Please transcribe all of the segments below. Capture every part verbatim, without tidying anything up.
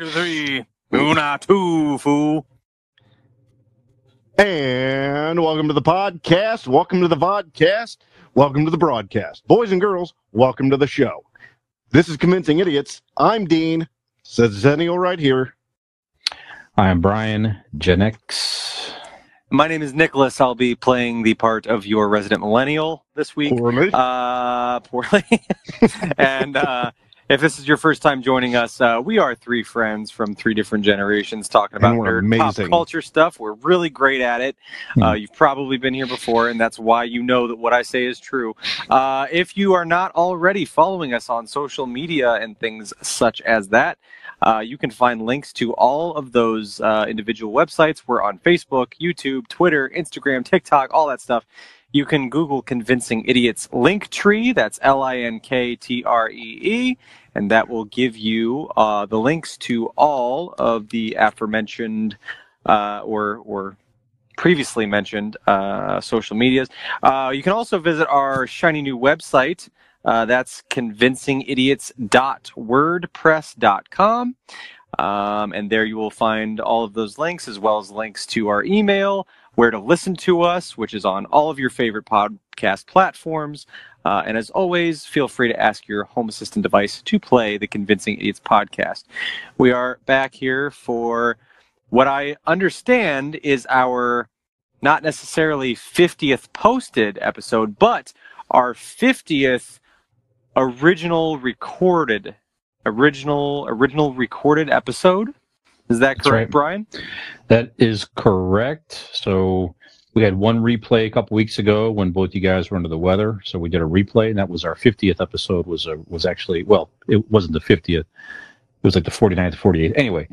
two, three. Una, two, fool. And welcome to the podcast. Welcome to the vodcast. Welcome to the broadcast. Boys and girls, welcome to the show. This is Convincing Idiots. I'm Dean Sazeniel right here. I'm Brian Jennings. My name is Nicholas. I'll be playing the part of your resident millennial this week. Poorly. Uh, poorly. and, uh... If this is your first time joining us, uh, we are three friends from three different generations talking about nerd amazing. pop culture stuff. We're really great at it. Mm. Uh, you've probably been here before, and that's why you know that what I say is true. Uh, if you are not already following us on social media and things such as that, uh, you can find links to all of those uh, individual websites. We're on Facebook, YouTube, Twitter, Instagram, TikTok, all that stuff. You can Google Convincing Idiots Linktree. That's L I N K T R E E. And that will give you uh, the links to all of the aforementioned uh, or, or previously mentioned uh, social medias. Uh, you can also visit our shiny new website. Uh, that's convincing idiots dot wordpress dot com. Um, and there you will find all of those links, as well as links to our email, where to listen to us, which is on all of your favorite podcast platforms. Uh, and as always, feel free to ask your home assistant device to play the Convincing Idiots podcast. We are back here for what I understand is our not necessarily fiftieth posted episode, but our fiftieth original recorded, original, original recorded episode. Is that correct, Brian? That is correct. So we had one replay a couple weeks ago when both you guys were under the weather. So we did a replay, and that was our fiftieth episode. Was a, was actually, well, it wasn't the fiftieth. It was like the forty-ninth, forty-eighth. Anyway,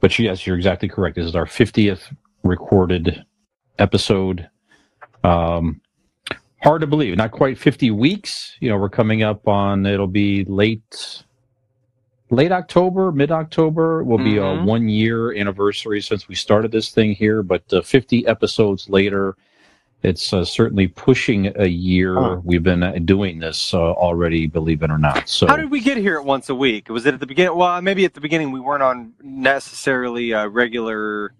but yes, you're exactly correct. This is our fiftieth recorded episode. Um, hard to believe. Not quite fifty weeks. You know, we're coming up on, it'll be late... Late October, mid-October will be mm-hmm. a one-year anniversary since we started this thing here. But uh, fifty episodes later, it's uh, certainly pushing a year. Oh. We've been uh, doing this uh, already, believe it or not. So, how did we get here at once a week? Was it at the beginning? Well, maybe at the beginning we weren't on necessarily uh, regular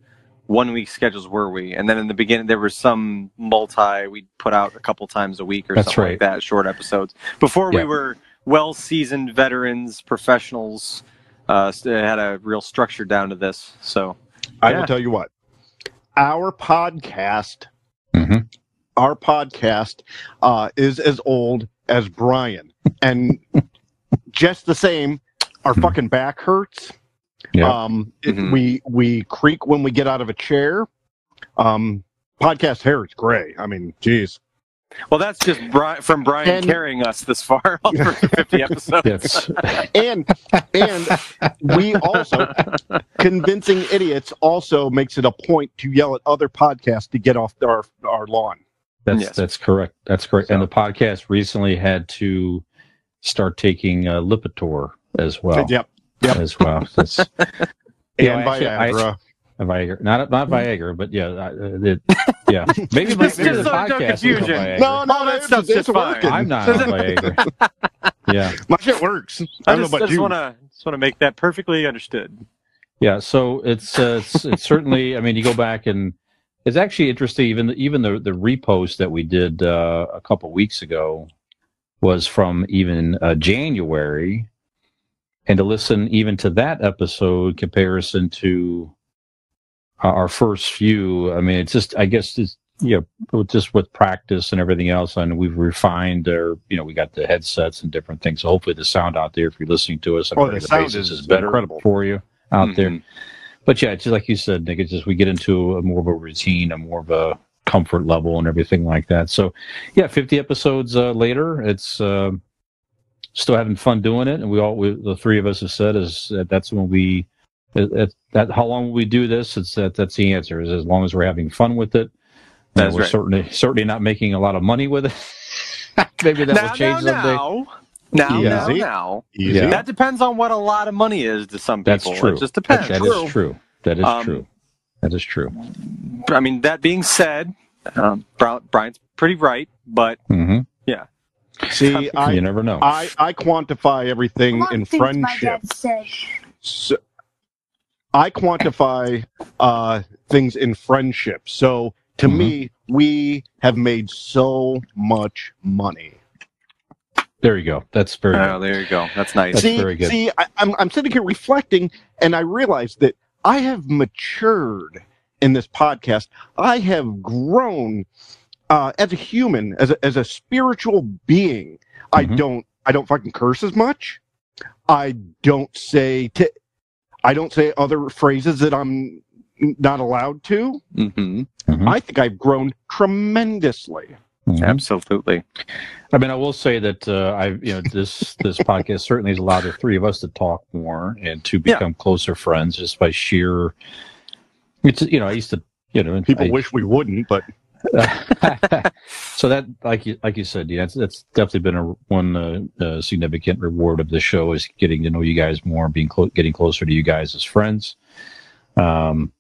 one-week schedules, were we? And then in the beginning there was some multi we put out a couple times a week or That's something right. like that, short episodes. Before yeah. we were... well-seasoned veterans, professionals, uh, had a real structure down to this. So I yeah. will tell you what, our podcast, mm-hmm. our podcast uh, is as old as Brian, and just the same, our mm-hmm. fucking back hurts. Yep. Um, mm-hmm. it, we we creak when we get out of a chair. Um, podcast hair is gray. I mean, geez. Well, that's just Brian, from Brian and, carrying us this far over fifty episodes. Yes. and and we also, Convincing Idiots also makes it a point to yell at other podcasts to get off our, our lawn. That's yes. that's correct. That's correct. So, and the podcast recently had to start taking uh, Lipitor as well. Yep. Yep. As well. That's, and know, Viagra. I, Viagra, not not Viagra, but yeah, uh, it, yeah. Maybe this is a podcast. No, no, no, that stuff's just fine. I'm not on Viagra. Yeah, my shit works. I, I just, just want to just want to make that perfectly understood. Yeah, so it's uh, it's, it's certainly. I mean, you go back and it's actually interesting. Even even the the repost that we did uh, a couple weeks ago was from even uh, January, and to listen even to that episode comparison to. Uh, our first few, I mean, it's just, I guess, it's, you know, just with practice and everything else, and we've refined our, you know, we got the headsets and different things. So hopefully the sound out there, if you're listening to us, oh, the, the sound basis is, is better incredible. for you out mm-hmm. there. But yeah, it's just like you said, Nick, it's just we get into a more of a routine, a more of a comfort level and everything like that. So yeah, fifty episodes uh, later, it's uh, still having fun doing it. And we all, we, the three of us have said is uh, that's when we, That, that how long will we do this? It's that that's the answer. Is as long as we're having fun with it. That's we're right. certainly certainly not making a lot of money with it. Maybe that now, will change now, someday. Now, now, yeah. now, now. Yeah. That depends on what a lot of money is to some people. That's true. It just depends. That, that true. is true. That is um, true. That is true. I mean, that being said, um, Brian's pretty right, but mm-hmm. yeah. See, I, you never know. I, I quantify everything in friendship. So, I quantify uh, things in friendship. So to mm-hmm. me, we have made so much money. There you go. That's very oh, good. There you go. That's nice. That's see, very good. See, I, I'm, I'm sitting here reflecting, and I realize that I have matured in this podcast. I have grown uh, as a human, as a, as a spiritual being. Mm-hmm. I don't I don't fucking curse as much. I don't say t- I don't say other phrases that I'm not allowed to. Mm-hmm. Mm-hmm. I think I've grown tremendously. Mm-hmm. Absolutely. I mean, I will say that uh, I, you know, this this podcast certainly has allowed the three of us to talk more and to become yeah. closer friends just by sheer. It's you know, I used to you know people I, wish we wouldn't, but so that like you like you said, yeah, that's, that's definitely been a one uh, uh, significant reward of the show is getting to know you guys more, being clo- getting closer to you guys as friends. Um.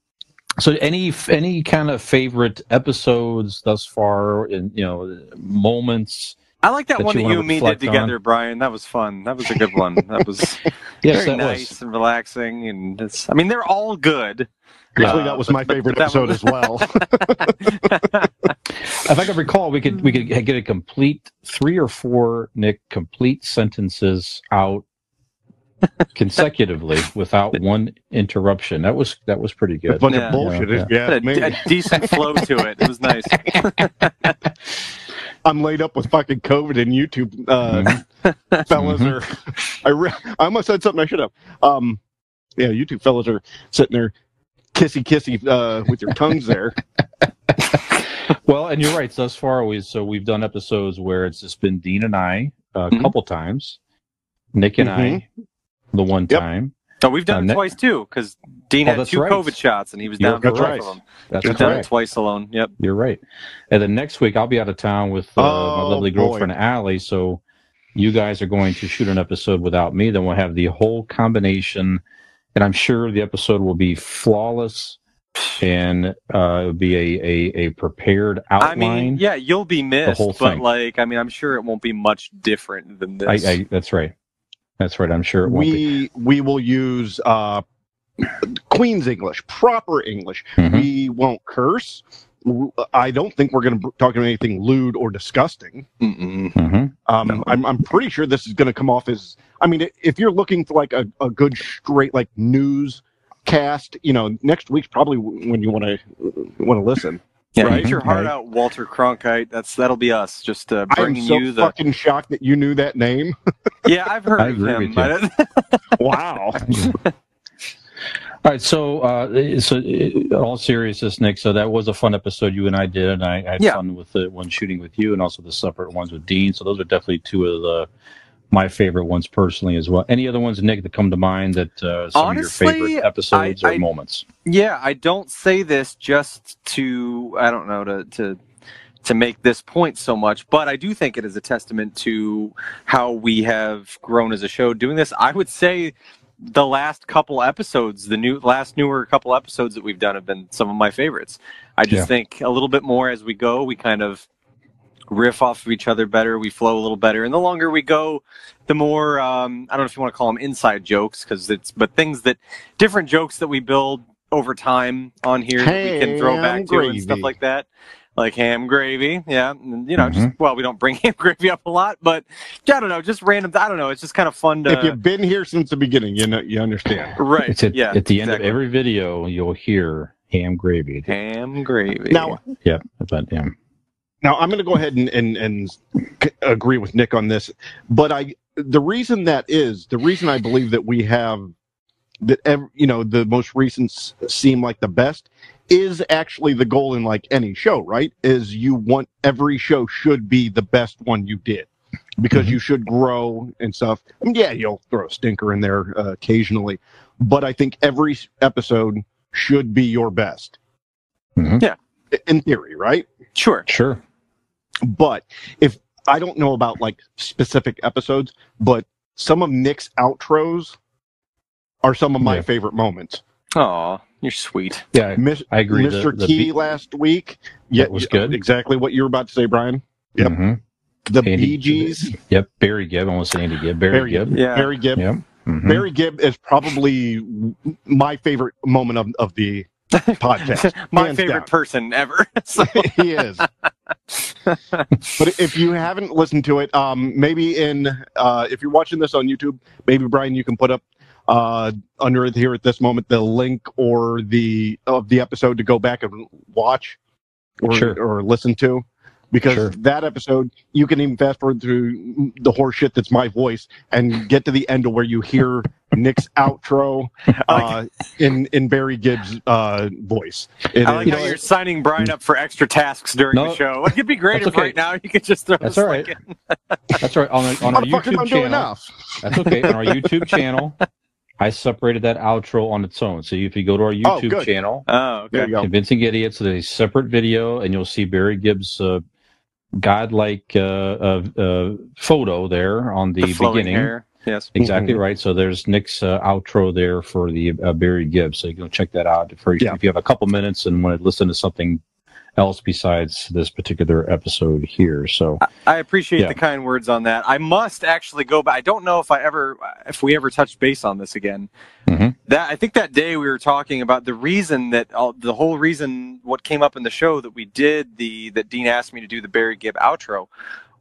So any any kind of favorite episodes thus far, and you know, moments. I like that, that one you that you and me did together, on. Brian. That was fun. That was a good one. That was yes, very that nice was. and relaxing. And it's, I mean, they're all good. Actually, uh, that was but, my but, favorite but episode was... as well. If I can recall, we could we could get a complete three or four Nick complete sentences out consecutively without one interruption. That was that was pretty good. A bunch yeah. of bullshit. Yeah, yeah. yeah a, maybe. a decent flow to it. It was nice. I'm laid up with fucking COVID and YouTube uh, mm-hmm. fellas mm-hmm. are. I, re- I almost said something I should have. Um, yeah, YouTube fellas are sitting there, kissy kissy uh, with your tongues there. Well, and you're right. Thus far, we so we've done episodes where it's just been Dean and I uh, a mm-hmm. couple times, Nick and mm-hmm. I. The one yep. time. No, we've done um, it twice, too, because Dean oh, had two right. COVID shots, and he was down for both of them. That's we've done it twice alone. Yep. You're right. And then next week, I'll be out of town with uh, oh, my lovely girlfriend, boy. Allie, so you guys are going to shoot an episode without me. Then we'll have the whole combination, and I'm sure the episode will be flawless, and uh, it'll be a, a, a prepared outline. I mean, yeah, you'll be missed, but, like, I mean, I'm sure it won't be much different than this. I, I, that's right. That's right. I'm sure it won't we, be. We will use uh, Queen's English, proper English. Mm-hmm. We won't curse. I don't think we're going to talk about anything lewd or disgusting. Mm-hmm. Um, no. I'm, I'm pretty sure this is going to come off as... I mean, if you're looking for like a, a good straight like newscast, you know, next week's probably when you want to want to listen. Yeah, right. Get your heart right. out, Walter Cronkite. That's that'll be us. Just uh, bringing so you the. I'm fucking shocked that you knew that name. Yeah, I've heard I of him. But... wow. All right, so uh, so in all seriousness, Nick. So that was a fun episode you and I did, and I, I had yeah. fun with the one shooting with you, and also the separate ones with Dean. So those are definitely two of the my favorite ones personally as well. Any other ones, Nick, that come to mind that uh, some honestly, of your favorite episodes I, or I, moments? Yeah, I don't say this just to, I don't know, to, to to make this point so much, but I do think it is a testament to how we have grown as a show doing this. I would say the last couple episodes, the new last newer couple episodes that we've done have been some of my favorites. I just yeah. think a little bit more as we go, we kind of riff off of each other better, we flow a little better, and the longer we go, the more um I don't know if you want to call them inside jokes, because it's but things that different jokes that we build over time on here hey, that we can throw ham back gravy. To and stuff like that, like ham gravy, yeah, and, you know, mm-hmm. just well, we don't bring ham gravy up a lot, but I don't know, just random. I don't know, it's just kind of fun to. If you've been here since the beginning, you know, you understand, right? It's at, yeah, at the exactly. end of every video, you'll hear ham gravy, ham gravy. Now, yeah, about ham. Now, I'm going to go ahead and, and, and agree with Nick on this, but I the reason that is, the reason I believe that we have, that every, you know, the most recent seem like the best is actually the goal in like any show, right? Is you want, every show should be the best one you did, because mm-hmm. you should grow and stuff. I mean, yeah, you'll throw a stinker in there uh, occasionally, but I think every episode should be your best. Mm-hmm. Yeah. In theory, right? Sure. Sure. But if I don't know about like specific episodes, but some of Nick's outros are some of my yeah. favorite moments. Aw, you're sweet. Yeah, Mis- I agree. Mister The, the Key beat last week. Yeah, was good. Exactly what you were about to say, Brian. Yep. Mm-hmm. The Andy, Bee Gees. Yep. Barry Gibb. I almost said Andy Gibb. Barry, Barry Gibb. Yeah. Barry Gibb. Yep. Mm-hmm. Barry Gibb is probably my favorite moment of, of the podcast. my Hands favorite down. person ever. So. He is. But if you haven't listened to it, um, maybe in uh, if you're watching this on YouTube, maybe, Brian, you can put up uh, under here at this moment the link or the of the episode to go back and watch or, sure. or listen to. Because sure. that episode, you can even fast forward through the horseshit that's my voice and get to the end of where you hear Nick's outro uh, in in Barry Gibb's uh, voice. It I like is, how you're signing Brian up for extra tasks during no, the show. It'd be great if okay. right now you could just throw that's this right. link in. That's all right. On, a, on our YouTube channel, that's okay. On our YouTube channel, I separated that outro on its own. So if you go to our YouTube oh, channel, oh, okay. there you go. Convincing Idiots, there's a separate video, and you'll see Barry Gibb's. Uh, godlike uh, uh, uh, photo there on the, the beginning. Hair. Yes, exactly right. So there's Nick's uh, outro there for the uh, Barry Gibb. So you can check that out for yeah. if you have a couple minutes and want to listen to something else besides this particular episode here. So I, I appreciate yeah. the kind words on that. I must actually go back. I don't know if I ever, if we ever touched base on this again. Mm-hmm. That I think that day we were talking about the reason that all, the whole reason what came up in the show that we did the that Dean asked me to do the Barry Gibb outro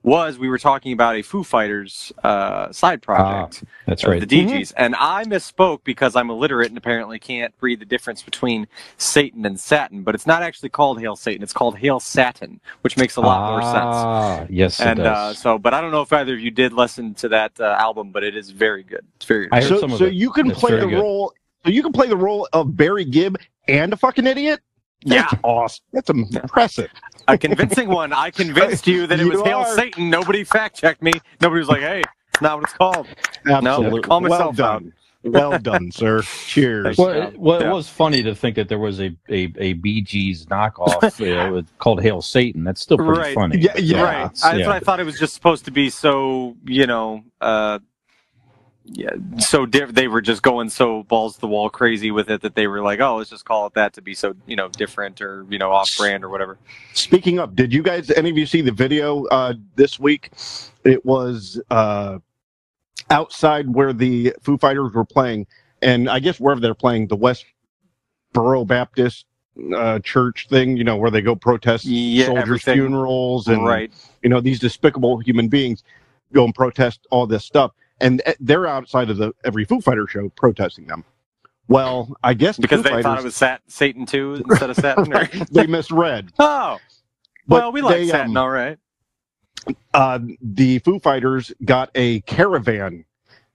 was we were talking about a Foo Fighters uh, side project. Ah, that's right. The D Js. Mm-hmm. And I misspoke because I'm illiterate and apparently can't read the difference between Satan and Satin, but it's not actually called Hail Satan. It's called Hail Satin, which makes a lot ah, more sense. Ah, yes, and, it does. Uh, so, but I don't know if either of you did listen to that uh, album, but it is very good. It's very good. I heard so some of so it. you can it's play the good. role so you can play the role of Barry Gibb and a fucking idiot? That's yeah. awesome. That's impressive. A convincing one. I convinced you that it you was Hail are. Satan. Nobody fact-checked me. Nobody was like, hey, it's not what it's called. Absolutely. No, call myself well done. Well done, sir. Cheers. Well, it, well yeah. it was funny to think that there was a, a, a Bee Gees knockoff you know, called Hail Satan. That's still pretty right. funny. Yeah, yeah. Right. That's yeah. what I thought it was just supposed to be so, you know... Uh, Yeah, so diff- they were just going so balls to the wall crazy with it that they were like, oh, let's just call it that to be so, you know, different or, you know, off brand or whatever. Speaking of, did you guys, any of you see the video uh, this week? It was uh, outside where the Foo Fighters were playing, and I guess wherever they're playing, the Westboro Baptist uh, church thing, you know, where they go protest yeah, soldiers' everything. funerals and, right. you know, these despicable human beings go and protest all this stuff. And they're outside of the every Foo Fighter show protesting them. Well, I guess because Foo they Fighters, thought it was sat, Satan too instead of Saturn. Or... they misread. Oh, but well, we like they, Saturn, um, all right. Uh, the Foo Fighters got a caravan.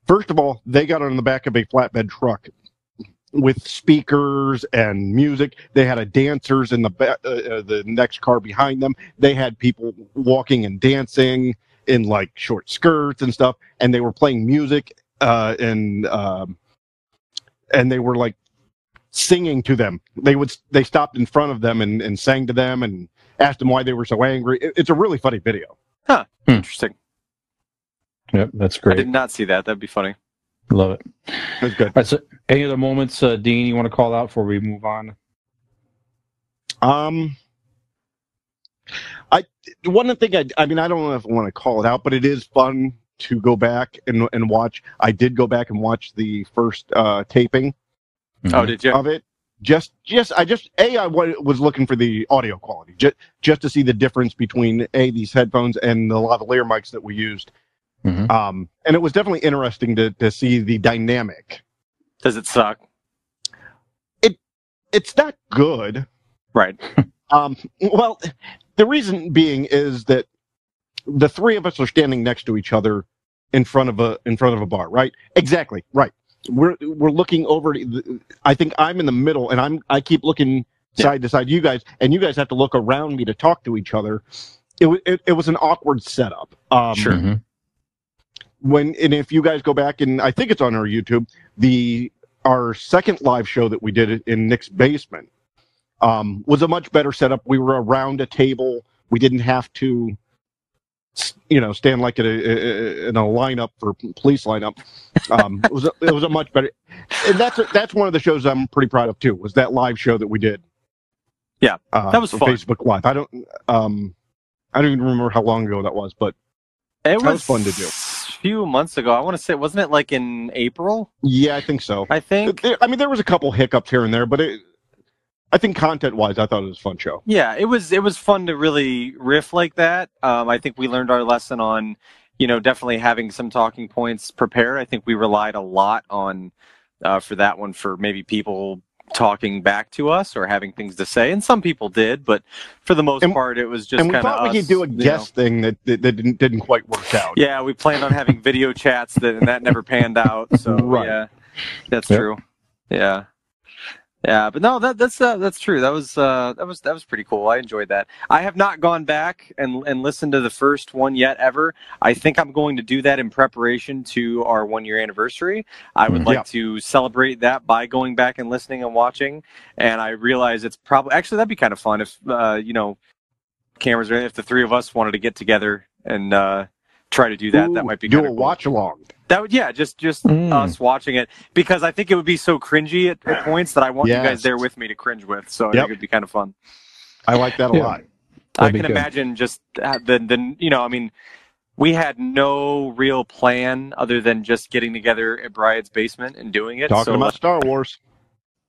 First of all, they got on the back of a flatbed truck with speakers and music. They had a dancers in the ba- uh, the next car behind them. They had people walking and dancing in like short skirts and stuff, and they were playing music uh, and um, and they were like singing to them. They would they stopped in front of them and, and sang to them and asked them why they were so angry. It, it's a really funny video. Huh. Hmm. Interesting. Yep, that's great. I did not see that. That'd be funny. Love it. That's good. All right, so any other moments, uh, Dean, you want to call out before we move on? Um. I one thing I I mean I don't know if I want to call it out, but it is fun to go back and and watch. I did go back and watch the first uh, taping. Mm-hmm. Oh, did you? Of it? Just just I just a I was looking for the audio quality just just to see the difference between a these headphones and the lavalier mics that we used. Mm-hmm. Um, and it was definitely interesting to to see the dynamic. Does it suck? It it's not good, right? um, well. The reason being is that the three of us are standing next to each other in front of a in front of a bar, right? Exactly, right. We're we're looking over. The, I think I'm in the middle, and I'm I keep looking side yeah. to side. You guys and you guys have to look around me to talk to each other. It it, it was an awkward setup. Um, sure. Mm-hmm. When and if you guys go back and I think it's on our YouTube, the our second live show that we did in Nick's basement. Um, was a much better setup. We were around a table. We didn't have to, you know, stand like in a, a, in a lineup for police lineup. Um, it was a, it was a much better. And that's a, that's one of the shows I'm pretty proud of too. Was that live show that we did? Yeah, uh, that was fun. Facebook Live. I don't um, I don't even remember how long ago that was, but it was, that was fun to do. few months ago. I want to say, wasn't it like in April? Yeah, I think so. I think. I mean, there was a couple hiccups here and there, but it, I think content-wise, I thought it was a fun show. Yeah, it was. It was fun to really riff like that. Um, I think we learned our lesson on, you know, definitely having some talking points prepared. I think we relied a lot on uh, for that one for maybe people talking back to us or having things to say, and some people did, but for the most and, part it was just kind of us. And we thought we could do a guest know. thing that, that, that didn't, didn't quite work out. Yeah, we planned on having video chats, that, and that never panned out, so right. yeah, that's yep. true. Yeah. Yeah, but no, that, that's uh, that's true. That was uh, that was that was pretty cool. I enjoyed that. I have not gone back and and listened to the first one yet ever. I think I'm going to do that in preparation to our one year anniversary. I would like yeah. to celebrate that by going back and listening and watching. And I realize it's probably actually that'd be kind of fun if uh, you know, cameras if the three of us wanted to get together and uh, try to do that. Ooh, that might be do a cool. watch along. That would, yeah, just just mm. us watching it, because I think it would be so cringy at, at points that I want yes. you guys there with me to cringe with. So yep. I think it'd be kind of fun. I like that a yeah. lot. That'd I can good. imagine just uh, the the you know I mean we had no real plan other than just getting together at Brian's basement and doing it. Talking so, about like, Star Wars.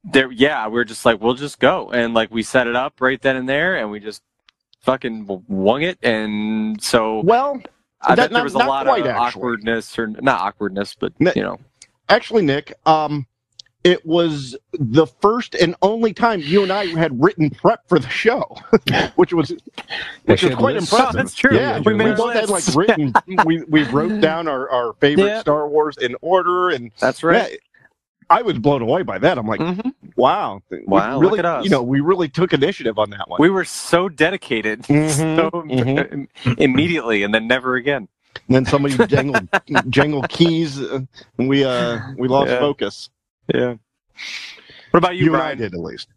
There, yeah, we were just like we'll just go and like we set it up right then and there and we just fucking wung it and so well. I that, bet there was not, a lot quite, of actually. awkwardness, or not awkwardness, but, you know. Actually, Nick, um, it was the first and only time you and I had written prep for the show, which was which was quite lists. impressive. Oh, that's true. Yeah, yeah we, we both had, like, written, we, we wrote down our, our favorite yeah. Star Wars in order. And that's right. Yeah, I was blown away by that. I'm like, mm-hmm. wow. Wow, really, look at us. You know, we really took initiative on that one. We were so dedicated mm-hmm, so mm-hmm. immediately and then never again. And then somebody jangled, jangled keys and we uh, we lost yeah. focus. Yeah. What about you, you Brian? And I did, at least.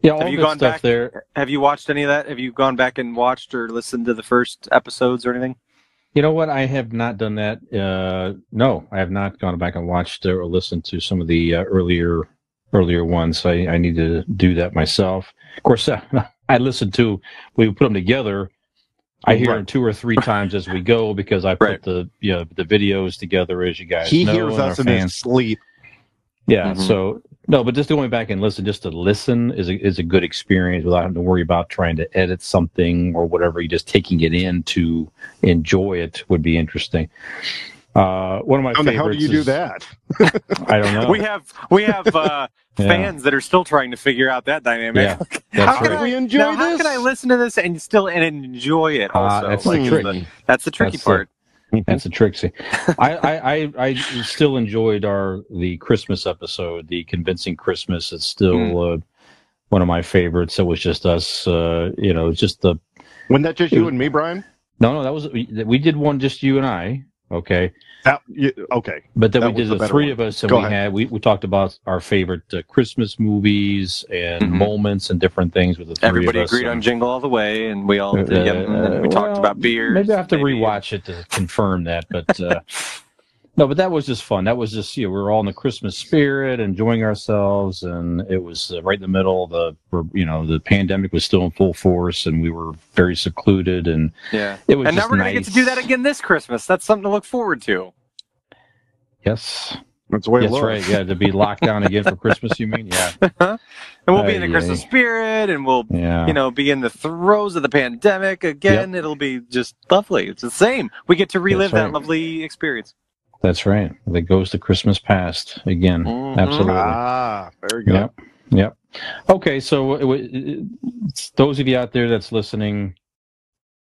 Yeah, all have you that gone stuff back, there. Have you watched any of that? Have you gone back and watched or listened to the first episodes or anything? You know what? I have not done that. Uh, no, I have not gone back and watched or listened to some of the uh, earlier earlier ones. I, I need to do that myself. Of course, uh, I listened to, we put them together. I hear right. them two or three times as we go because I put right. the you know, the videos together, as you guys he know. He hears us in his sleep. Yeah, mm-hmm. so, no, but just going back and listen, just to listen is a, is a good experience without having to worry about trying to edit something or whatever. You're just taking it in to enjoy it would be interesting. Uh, one of my How favorites the hell do you is, do that? I don't know. We have we have uh, fans yeah. that are still trying to figure out that dynamic. Yeah, that's how right. can we enjoy now, this? How can I listen to this and still and enjoy it also? Uh, that's, like the the, that's the tricky that's part. The, That's a tricksy. I, I, I, I still enjoyed our the Christmas episode, the Convincing Christmas. It's still mm. uh, one of my favorites. It was just us, uh, you know, just the. Wasn't that just you was, and me, Brian? No, no, that was we, we did one just you and I. Okay. That, you, okay. But then that we did the, the three one. of us, and Go we ahead. had we, we talked about our favorite uh, Christmas movies and mm-hmm. moments and different things with the three Everybody of us. Everybody agreed on Jingle All the Way, and we all did, uh, yep, and we well, talked about beers. Maybe I have to maybe. rewatch it to confirm that, but uh, no, but that was just fun. That was just you know, we were all in the Christmas spirit, enjoying ourselves, and it was uh, right in the middle. The you know the pandemic was still in full force, and we were very secluded, and yeah, it was. And just now we're nice. gonna get to do that again this Christmas. That's something to look forward to. Yes, that's the way that's it looks. right. Yeah, to be locked down again for Christmas. You mean? Yeah, and we'll be uh, in the yeah. Christmas spirit, and we'll yeah. you know be in the throes of the pandemic again. Yep. It'll be just lovely. It's the same. We get to relive right. that lovely experience. That's right. That goes to Christmas past again. Mm-hmm. Absolutely. Ah, very good. Yep. Yep. Okay, so it, it, it, those of you out there that's listening,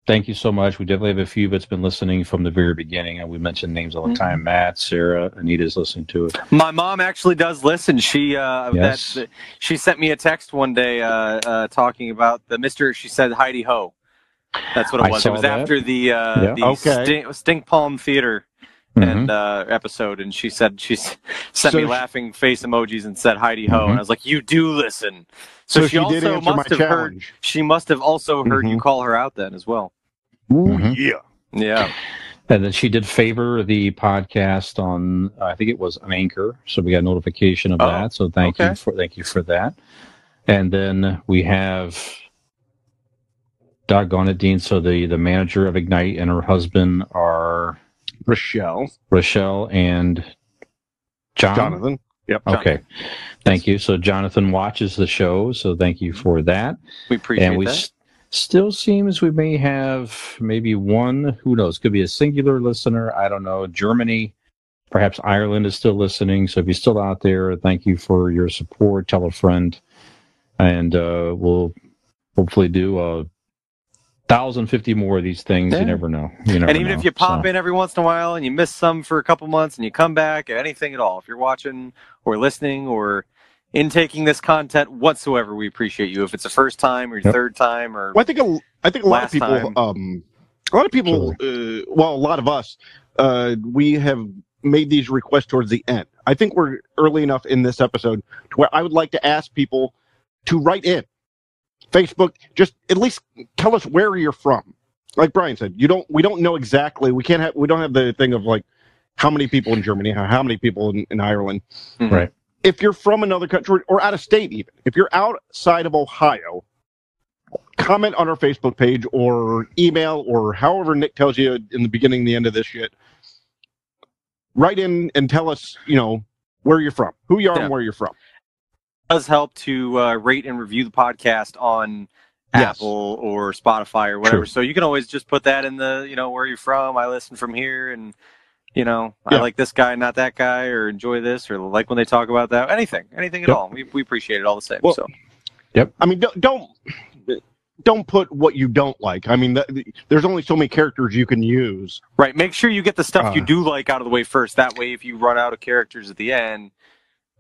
thank you so much. We definitely have a few that's been listening from the very beginning, and we mention names all the time. Mm-hmm. Matt, Sarah, Anita's listening to it. My mom actually does listen. She uh, yes. that, she sent me a text one day uh, uh, talking about the Mister She said Heidi Ho. That's what it was. It was that. after the uh, yeah. the okay. Stink, Stink Palm Theater. Mm-hmm. And uh, episode, and she said she sent so me she, laughing face emojis and said "Heidi Ho," mm-hmm. and I was like, "You do listen." So, so she, she also must have challenge. heard. She must have also heard mm-hmm. you call her out then as well. Ooh, mm-hmm. yeah, yeah. And then she did favor the podcast on, uh, I think it was an Anchor, so we got notification of oh, that. So thank okay. you for thank you for that. And then we have. Doggone it, Dean. So the the manager of Ignite and her husband are. Rochelle. Rochelle and John? Jonathan. Yep. Jonathan. Okay. Thank you. So Jonathan watches the show, so thank you for that. We appreciate and we that. S- still seems we may have maybe one, who knows, could be a singular listener, I don't know, Germany, perhaps Ireland is still listening. So if you're still out there, thank you for your support. Tell a friend, and uh, we'll hopefully do a one thousand fifty more of these things. Yeah. You never know. You never and even know, if you pop so. in every once in a while and you miss some for a couple months and you come back, anything at all, if you're watching or listening or intaking this content whatsoever, we appreciate you. If it's a first time or your yep. third time, or well, I think a, I think a lot of people, um, a lot of people, uh, well, a lot of us, uh, we have made these requests towards the end. I think we're early enough in this episode to where I would like to ask people to write in. Facebook, just at least tell us where you're from. Like Brian said, you don't. We don't know exactly. We can't have. We don't have the thing of like how many people in Germany, how, how many people in, in Ireland. Mm-hmm. Right. If you're from another country or out of state, even if you're outside of Ohio, comment on our Facebook page or email or however Nick tells you in the beginning, the end of this shit. Write in and tell us, you know, where you're from, who you are, yeah. and where you're from. Does help to uh, rate and review the podcast on yes. Apple or Spotify or whatever. True. So you can always just put that in the, you know, where you're from. I listen from here, and you know, yeah. I like this guy, not that guy, or enjoy this, or like when they talk about that. Anything, anything at yep. all. We we appreciate it all the same. Well, so, yep. I mean, don't, don't don't put what you don't like. I mean, th- there's only so many characters you can use. Right. Make sure you get the stuff uh, you do like out of the way first. That way, if you run out of characters at the end,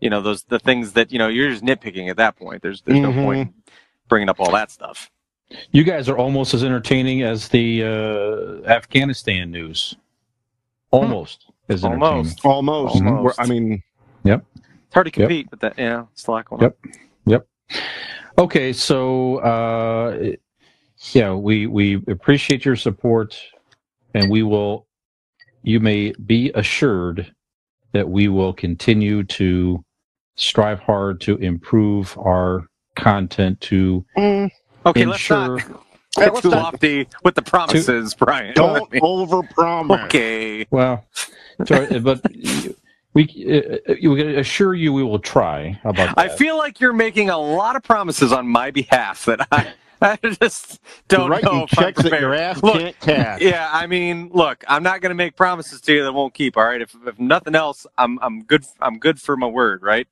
you know, those the things that, you know, you're just nitpicking at that point. There's there's mm-hmm. no point bringing up all that stuff. You guys are almost as entertaining as the uh, Afghanistan news. Almost hmm. as entertaining. Almost. Almost. Almost. We're, I mean, yep. It's hard to compete, yep. but that, yeah, it's the lack one. Yep. Yep. Okay, so, uh, yeah, we, we appreciate your support, and we will, you may be assured that we will continue to strive hard to improve our content to mm. okay, ensure. Let's not, that's too lofty with the promises, to, Brian. Don't overpromise. Okay. Well, sorry, but we uh, we assure you we will try. How about that? I feel like you're making a lot of promises on my behalf that I. I just don't right, know if I'm prepared. Your ass look, can't cash. Yeah, I mean, look, I'm not going to make promises to you that won't keep. All right, if if nothing else, I'm I'm good. I'm good for my word, right?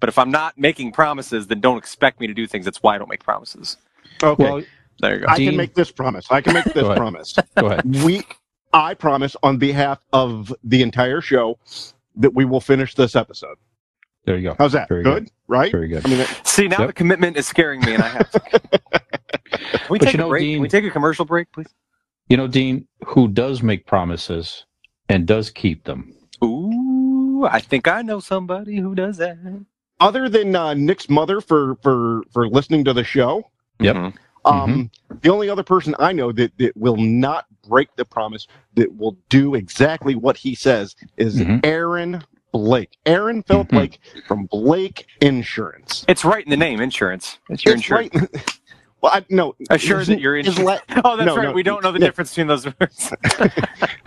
But if I'm not making promises, then don't expect me to do things. That's why I don't make promises. Okay, well, there you go. I Dean, can make this promise. I can make this go promise. Go ahead. We, I promise on behalf of the entire show that we will finish this episode. There you go. How's that? Very good, good, right? Very good. I mean, that, see, now yep. the commitment is scaring me, and I have to. Can we but take you know, a break? Dean, can we take a commercial break, please? You know, Dean, who does make promises and does keep them? Ooh, I think I know somebody who does that. Other than uh, Nick's mother for, for, for listening to the show. Yep. Um, mm-hmm. The only other person I know that, that will not break the promise, that will do exactly what he says, is mm-hmm. Aaron Blake. Aaron Philip mm-hmm. Blake from Blake Insurance. It's right in the name, insurance. It's your it's insurance. Right in- Well, I, no. Assure that you're in. La- oh, that's no, right. No, we don't know the Nick. difference between those words.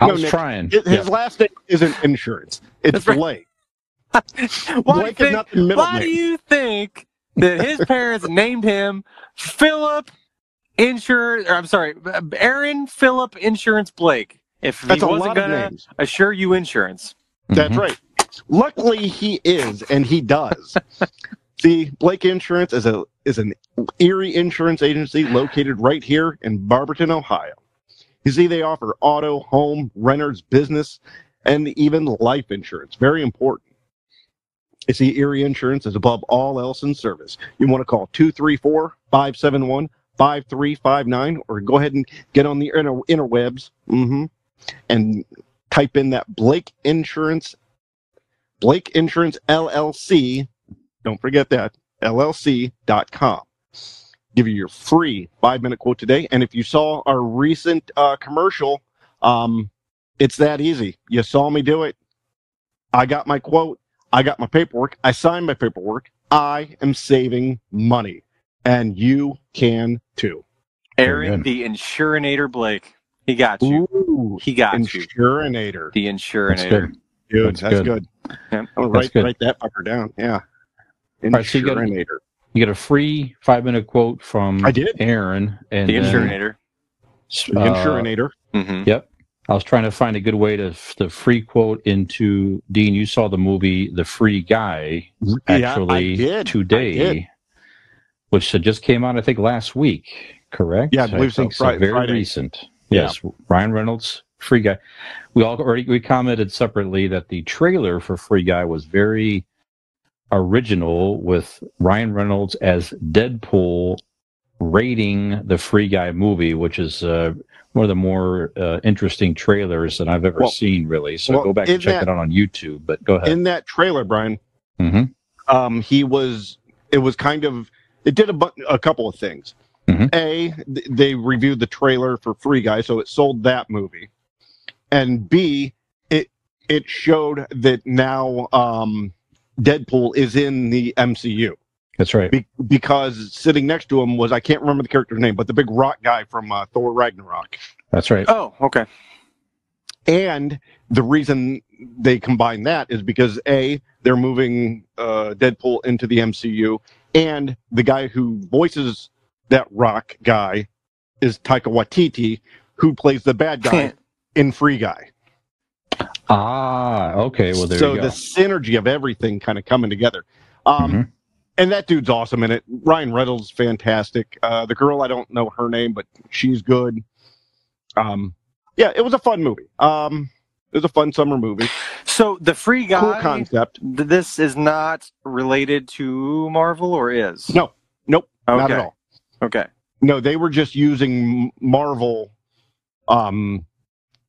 I was no, trying. His yeah. last name isn't insurance. It's that's Blake. Right. why Blake think, is not the middle why name. Why do you think that his parents named him Philip Insurance? Or I'm sorry, Aaron Philip Insurance Blake. If that's he wasn't going to assure you insurance. That's mm-hmm. right. Luckily, he is, and he does. See, Blake Insurance is a is an Erie insurance agency located right here in Barberton, Ohio. You see, they offer auto, home, renters, business, and even life insurance. Very important. You see, Erie Insurance is above all else in service. You want to call two three four, five seven one, five three five nine or go ahead and get on the inter- interwebs mm-hmm, and type in that Blake Insurance, Blake Insurance L L C. Don't forget that, L L C dot com. Give you your free five-minute quote today. And if you saw our recent uh, commercial, um, it's that easy. You saw me do it. I got my quote. I got my paperwork. I signed my paperwork. I am saving money. And you can, too. Aaron, the Insurinator Blake. He got you. Ooh, he got Insurinator. you. The Insurinator. Dude, that's, that's good. good. Yeah, I'll that's write, good. write that fucker down. Yeah. Insurinator. Right, so you, get a, you get a free five-minute quote from I did. Aaron. And the Insurinator. Then, uh, the Insurinator. Mm-hmm. Yep. I was trying to find a good way to the free quote into Dean. You saw the movie The Free Guy actually yeah, today, which just came out I think last week. Correct? Yeah, I believe so. so Friday, very Friday. recent. Yes, yeah. Ryan Reynolds, Free Guy. We all already we commented separately that the trailer for Free Guy was very original, with Ryan Reynolds as Deadpool rating the Free Guy movie, which is uh, one of the more uh, interesting trailers that I've ever well, seen, really. So well, go back and check that, it out on YouTube. But go ahead. In that trailer, Brian, mm-hmm. um, he was. It was kind of. It did a, bu- a couple of things. Mm-hmm. A, th- they reviewed the trailer for Free Guy, so it sold that movie. And B, it it showed that now um, Deadpool is in the M C U. That's right. Be- because sitting next to him was, I can't remember the character's name, but the big rock guy from uh, Thor Ragnarok. That's right. Oh, okay. And the reason they combined that is because A, they're moving uh, Deadpool into the M C U, and the guy who voices that rock guy is Taika Waititi, who plays the bad guy in Free Guy. Ah, okay. Well, there so you go. So the synergy of everything kind of coming together. Um, mm-hmm. And that dude's awesome in it. Ryan Reynolds, fantastic. Uh, the girl, I don't know her name, but she's good. Um, yeah, it was a fun movie. Um, it was a fun summer movie. So the Free Guy, cool concept. Th- this is not related to Marvel, or is? No, nope, okay. Not at all. Okay. No, they were just using Marvel um,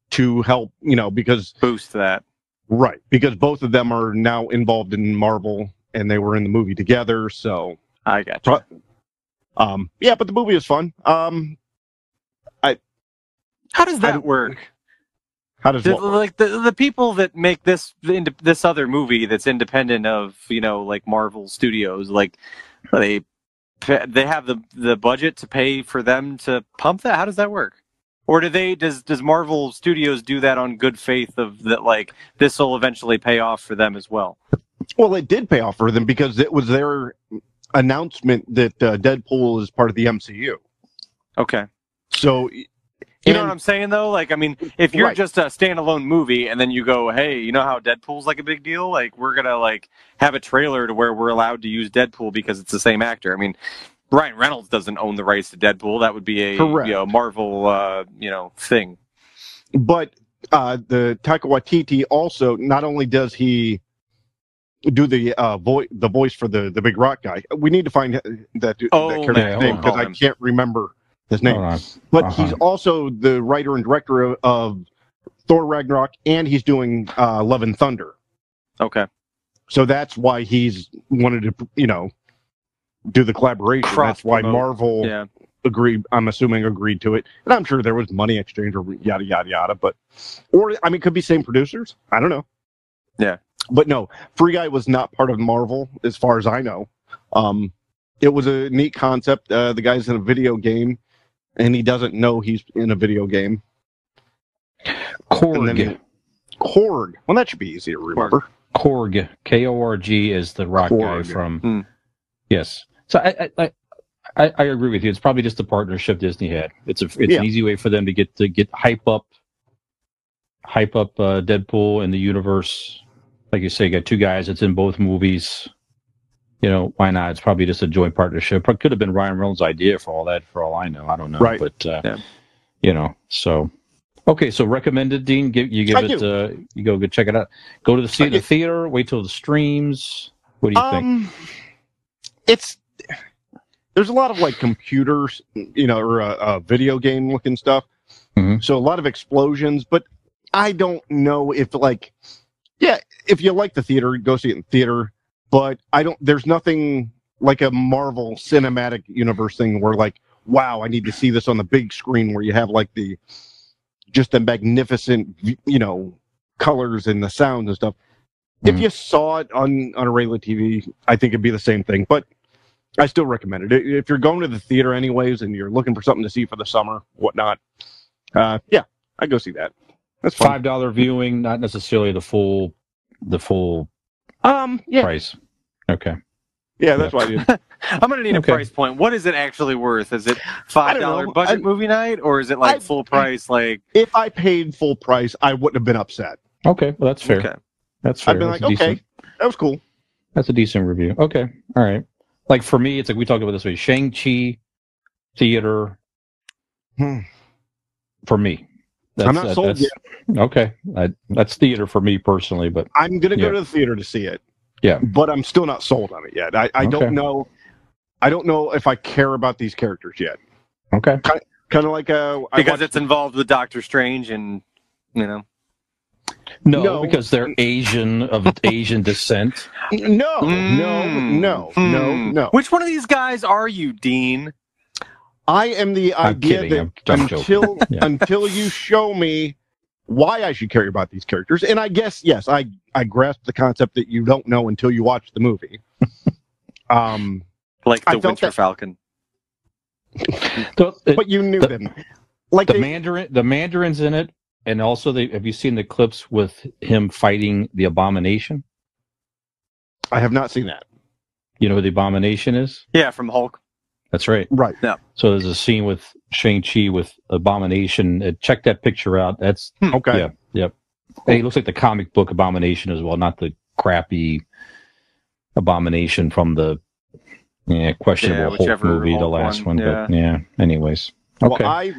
to help, you know, because... Boost that. Right, because both of them are now involved in Marvel, and they were in the movie together, so... I gotcha. Um, yeah, but the movie is fun. Um, I. How does that I, work? How does the, what work? Like, the, the people that make this this other movie that's independent of, you know, like, Marvel Studios, like, they... They have the, the budget to pay for them to pump that? How does that work? Or do they does does Marvel Studios do that on good faith of that, like, this will eventually pay off for them as well? Well, it did pay off for them because it was their announcement that uh, Deadpool is part of the M C U. Okay. So... You know what I'm saying, though? Like, I mean, if you're right. just a standalone movie and then you go, hey, you know how Deadpool's like a big deal? Like, we're going to, like, have a trailer to where we're allowed to use Deadpool because it's the same actor. I mean, Ryan Reynolds doesn't own the rights to Deadpool. That would be a Correct. you know, Marvel, uh, you know, thing. But uh, the Taika Waititi also, not only does he do the uh, vo- the voice for the, the big rock guy. We need to find that, dude, oh, that character's man, name because I can't remember his name, uh-huh. but uh-huh. he's also the writer and director of, of Thor Ragnarok, and he's doing uh, Love and Thunder. Okay, so that's why he's wanted to, you know, do the collaboration. Cross that's why remote. Marvel yeah. agreed. I'm assuming agreed to it, and I'm sure there was money exchange or yada yada yada. But or I mean, could be same producers. I don't know. Yeah, but no, Free Guy was not part of Marvel, as far as I know. Um, it was a neat concept. Uh, the guy's in a video game. And he doesn't know he's in a video game. Korg. He, Korg. Well, that should be easy to remember. Korg. K O R G is the rock Korg. guy from... Mm. Yes. So I, I I I agree with you. It's probably just the partnership Disney had. It's a it's yeah. an easy way for them to get to get hype up, hype up uh, Deadpool and the universe. Like you say, you got two guys that's in both movies. You know, why not? It's probably just a joint partnership. It could have been Ryan Reynolds' idea for all that, for all I know. I don't know. Right. But, uh, yeah. you know, so. Okay, so recommended, Dean. Give, you give I it, uh, you go go check it out. Go to the, see, the theater, wait till the streams. What do you um, think? It's, there's a lot of, like, computers, you know, or uh, uh, video game looking stuff. Mm-hmm. So a lot of explosions, but I don't know if, like, yeah, if you like the theater, go see it in the theater. But I don't. There's nothing like a Marvel Cinematic Universe thing where, like, wow, I need to see this on the big screen where you have, like, the just the magnificent, you know, colors and the sound and stuff. Mm. If you saw it on, on a regular T V, I think it'd be the same thing. But I still recommend it. If you're going to the theater anyways and you're looking for something to see for the summer, whatnot, uh, yeah, I'd go see that. That's fun. five dollar viewing, not necessarily the full the full um, yeah. price. Okay. Yeah, that's yeah. why I did. I'm going to need a okay. price point. What is it actually worth? Is it five dollar budget I, movie night, or is it like I, full price? I, like, if I paid full price, I wouldn't have been upset. Okay, well, that's fair. Okay. That's fair. I've been that's like, okay, decent, that was cool. That's a decent review. Okay, all right. Like, for me, it's like we talked about this way. Shang-Chi, theater, hmm. for me. That's, I'm not that, sold yet. Okay, I, that's theater for me personally. But I'm going to yeah. go to the theater to see it. Yeah, but I'm still not sold on it yet. I, I okay. don't know. I don't know if I care about these characters yet. Okay, kind of, kind of like uh, because watched... it's involved with Doctor Strange, and you know, no, no. because they're Asian of Asian descent. No, mm. no, no, mm. no, no. Which one of these guys are you, Dean? I am the I'm idea kidding. that until yeah. until you show me why I should care about these characters, and I guess yes, I. I grasped the concept that you don't know until you watch the movie. Um, like the Winter that... Falcon. the, it, but you knew the, them. Like the, they... Mandarin, the Mandarin's in it, and also they, have you seen the clips with him fighting the Abomination? I have not seen that. You know who the Abomination is? Yeah, from Hulk. That's right. Right. Yeah. So there's a scene with Shang-Chi with Abomination. Uh, check that picture out. That's hmm, okay. Yeah, yep. And he looks like the comic book Abomination as well, not the crappy Abomination from the yeah, questionable yeah, Hulk movie, Hulk the last one. one yeah. But yeah, anyways. Okay. Well, I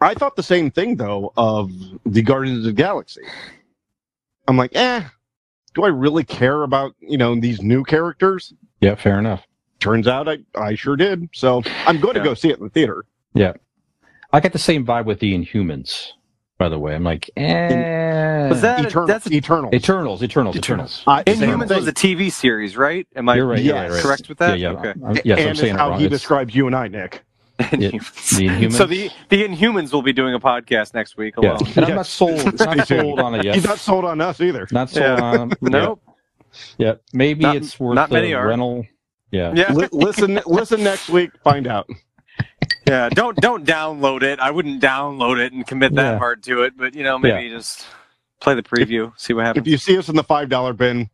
I thought the same thing though of the Guardians of the Galaxy. I'm like, eh, do I really care about you know these new characters? Yeah, fair enough. Turns out I I sure did. So I'm going to yeah. go see it in the theater. Yeah, I got the same vibe with the Inhumans. By the way, I'm like, eh. Was that Eternals. A, that's a, Eternals. Eternals. Eternals. Eternals. Uh, Inhumans was a T V series, right? Am I You're right, yes. right, right. correct with that? Yeah, yeah. Okay. I'm, yes, and I'm saying it's how wrong. he it's... describes you and I, Nick. It, the Inhumans. So the, the Inhumans will be doing a podcast next week alone. Yeah. And yes. I'm not sold, not sold on it yet. He's not sold on us either. Not sold yeah. on them. Nope. Yeah. yeah. Maybe not, it's worth not many the are. rental. Yeah. yeah. L- listen, listen next week. Find out. Yeah, don't don't download it. I wouldn't download it and commit that yeah. hard to it. But, you know, maybe yeah. just play the preview, if, see what happens. If you see us in the five dollar bin,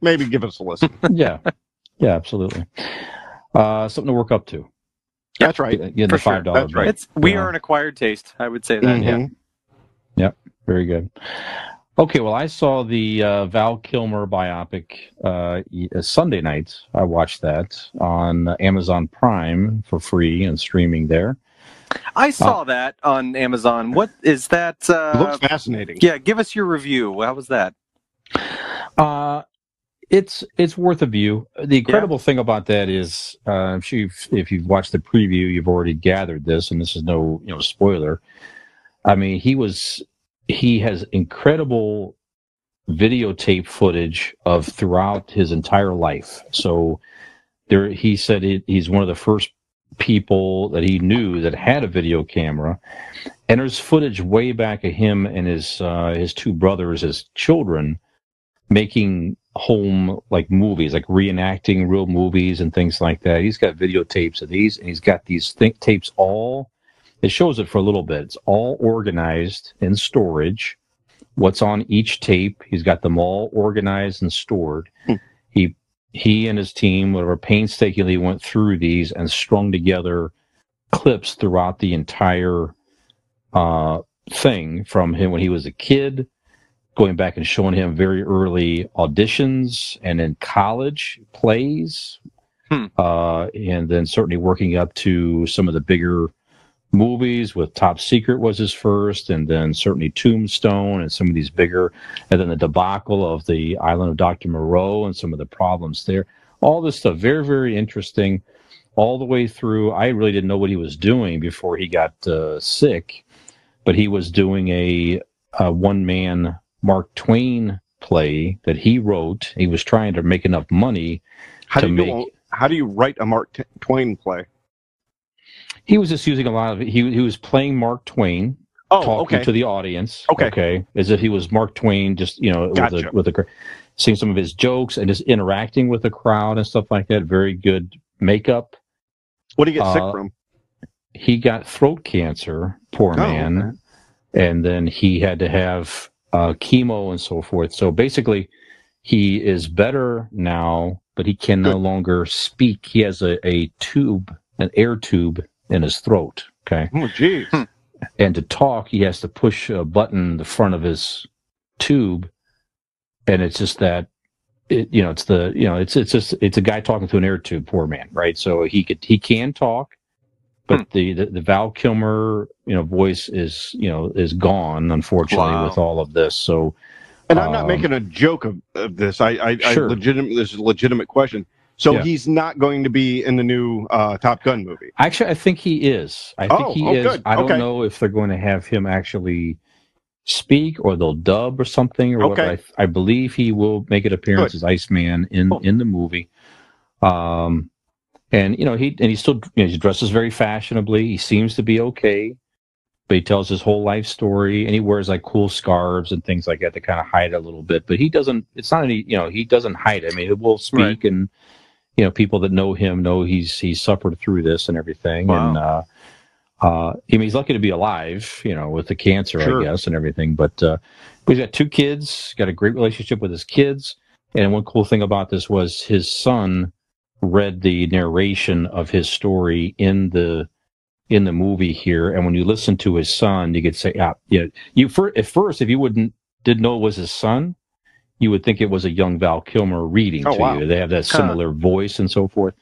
maybe give us a listen. yeah, yeah, absolutely. Uh, something to work up to. That's right. Get, get the five dollar sure. That's bin. Right. It's, we uh, are an acquired taste, I would say that. Mm-hmm. Yeah. Yep, very good. Okay, well, I saw the uh, Val Kilmer biopic uh, Sunday night. I watched that on Amazon Prime for free and streaming there. I saw uh, that on Amazon. What is that? Uh, it looks fascinating. Yeah, give us your review. How was that? Uh, it's it's worth a view. The incredible yeah. thing about that is, uh, I'm sure you've, if you've watched the preview, you've already gathered this, and this is no you know spoiler. I mean, he was... He has incredible videotape footage of throughout his entire life. So there, he said it, he's one of the first people that he knew that had a video camera. And there's footage way back of him and his uh, his two brothers, his children, making home like movies, like reenacting real movies and things like that. He's got videotapes of these, and he's got these think tapes all. It shows it for a little bit. It's all organized in storage. What's on each tape? He's got them all organized and stored. Hmm. He he and his team, whatever, painstakingly went through these and strung together clips throughout the entire uh, thing from him when he was a kid, going back and showing him very early auditions and in college plays, hmm. uh, and then certainly working up to some of the bigger movies with Top Secret was his first, and then certainly Tombstone and some of these bigger, and then the debacle of the Island of Doctor Moreau and some of the problems there. All this stuff, very, very interesting all the way through. I really didn't know what he was doing before he got uh, sick, but he was doing a, a one-man Mark Twain play that he wrote. He was trying to make enough money how to do you make... Do, how do you write a Mark T- Twain play? He was just using a lot of he he was playing Mark Twain, oh, talking okay. to the audience, okay, okay, as if he was Mark Twain, just you know, gotcha. with a, with a, seeing some of his jokes and just interacting with the crowd and stuff like that. Very good makeup. What did he get uh, sick from? He got throat cancer. Poor oh. man. and then he had to have uh, chemo and so forth. So basically, he is better now, but he can no longer speak. He has a, a tube, an air tube in his throat. Okay. Oh, geez. And to talk, he has to push a button in the front of his tube, and it's just that, it, you know, it's the, you know, it's it's just it's a guy talking through an air tube, poor man, right? So he could he can talk, but hmm. the, the the Val Kilmer, you know, voice is, you know, is gone, unfortunately, wow. with all of this. So, and I'm um, not making a joke of, of this. I I, sure. I legitimate this is a legitimate question. So yeah. he's not going to be in the new uh, Top Gun movie. Actually, I think he is. I think oh, he oh, is. Good. I don't okay. know if they're going to have him actually speak or they'll dub or something. Or okay. whatever. I, I believe he will make an appearance good. as Iceman in, cool. in the movie. Um, and you know he and he still you know, he dresses very fashionably. He seems to be okay, but he tells his whole life story, and he wears like cool scarves and things like that to kind of hide it a little bit. But he doesn't. It's not any. You know he doesn't hide it. I mean, it will speak right. and. You know, people that know him know he's he's suffered through this and everything. Wow. And uh, uh, I mean, he's lucky to be alive, you know, with the cancer, sure. I guess, and everything. But uh, he's got two kids, got a great relationship with his kids. And one cool thing about this was his son read the narration of his story in the in the movie here. And when you listen to his son, you could say, ah, you know, you for, at first, if you wouldn't didn't know it was his son, you would think it was a young Val Kilmer reading oh, to wow. you. They have that similar huh. voice and so forth.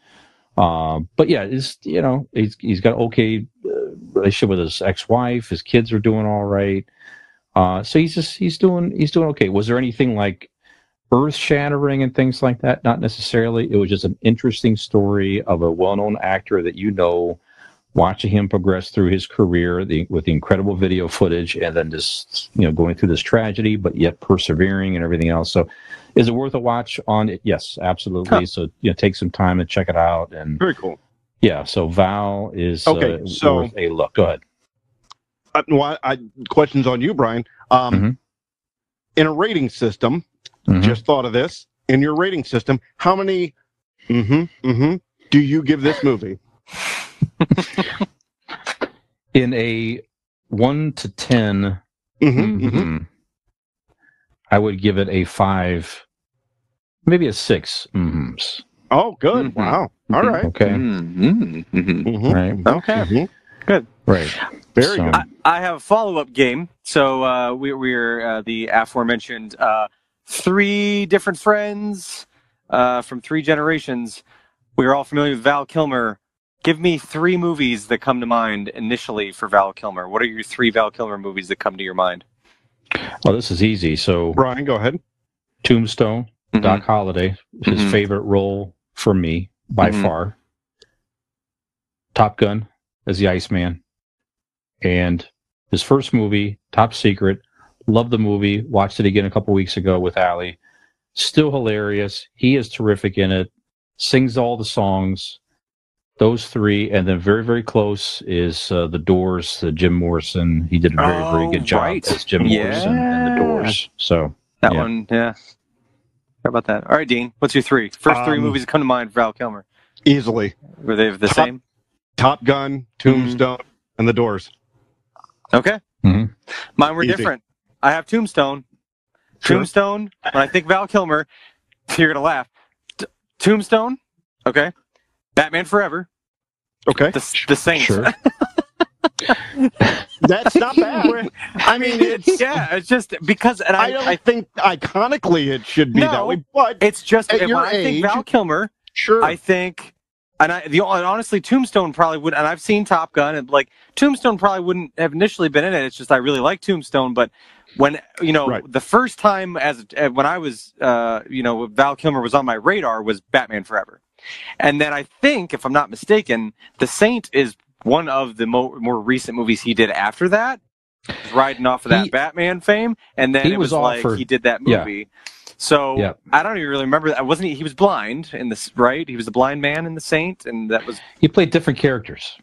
Um, but yeah, it's, you know, he's, he's got an okay uh, relationship with his ex-wife. His kids are doing all right. Uh, so he's just, he's doing, he's doing okay. Was there anything like earth shattering and things like that? Not necessarily. It was just an interesting story of a well-known actor that, you know, watching him progress through his career the, with the incredible video footage, and then just, you know, going through this tragedy, but yet persevering and everything else. So is it worth a watch on it? Yes, absolutely. Huh. So, you know, take some time and check it out. And very cool. Yeah. So Val is okay, uh, so, worth a look. Go ahead. Uh, well, I, questions on you, Brian. Um, mm-hmm. In a rating system, mm-hmm. just thought of this. In your rating system, how many mm-hmm, mm-hmm, do you give this movie? In a one to ten, mm-hmm, mm-hmm. I would give it a five, maybe a six. Mm-hmm. Oh, good! Mm-hmm. Wow! All right. Okay. Mm-hmm. Mm-hmm. Right. Okay. Mm-hmm. Good. Right. Very so. good. I, I have a follow-up game. So uh, we, we're uh, the aforementioned uh, three different friends uh, from three generations. We are all familiar with Val Kilmer. Give me three movies that come to mind initially for Val Kilmer. What are your three Val Kilmer movies that come to your mind? Well, this is easy. So, Brian, go ahead. Tombstone, mm-hmm. Doc Holliday, his mm-hmm. favorite role for me by mm-hmm. far. Top Gun as the Iceman. And his first movie, Top Secret. Loved the movie. Watched it again a couple weeks ago with Allie. Still hilarious. He is terrific in it. Sings all the songs. Those three, and then very, very close is uh, The Doors, the Jim Morrison. He did a very, oh, very good job right. as Jim yeah. Morrison and The Doors. So that yeah. one, yeah. How about that? All right, Dean, what's your three? First um, three movies that come to mind for Val Kilmer. Easily. Were they the top, same? Top Gun, Tombstone, mm-hmm. and The Doors. Okay. Mm-hmm. Mine were Easy. different. I have Tombstone. Sure. Tombstone, when I think Val Kilmer, you're going to laugh. T- Tombstone, okay. Batman Forever. Okay. The, the Saint. Sure. That's not bad. I mean, it's... Yeah, it's just because... And I, I don't I, think iconically it should be no, that way, but... It's just, if I age, think Val Kilmer, sure. I think... And I, the, and honestly, Tombstone probably would... And I've seen Top Gun, and like, Tombstone probably wouldn't have initially been in it. It's just I really like Tombstone, but when, you know, right. the first time as when I was, uh, you know, Val Kilmer was on my radar was Batman Forever. And then I think, if I'm not mistaken, The Saint is one of the mo- more recent movies he did after that, riding off of that he, Batman fame. And then it was, was like for, he did that movie. Yeah. So yeah. I don't even really remember that. Wasn't he? He was blind in this, right? He was a blind man in The Saint, and that was he played different characters.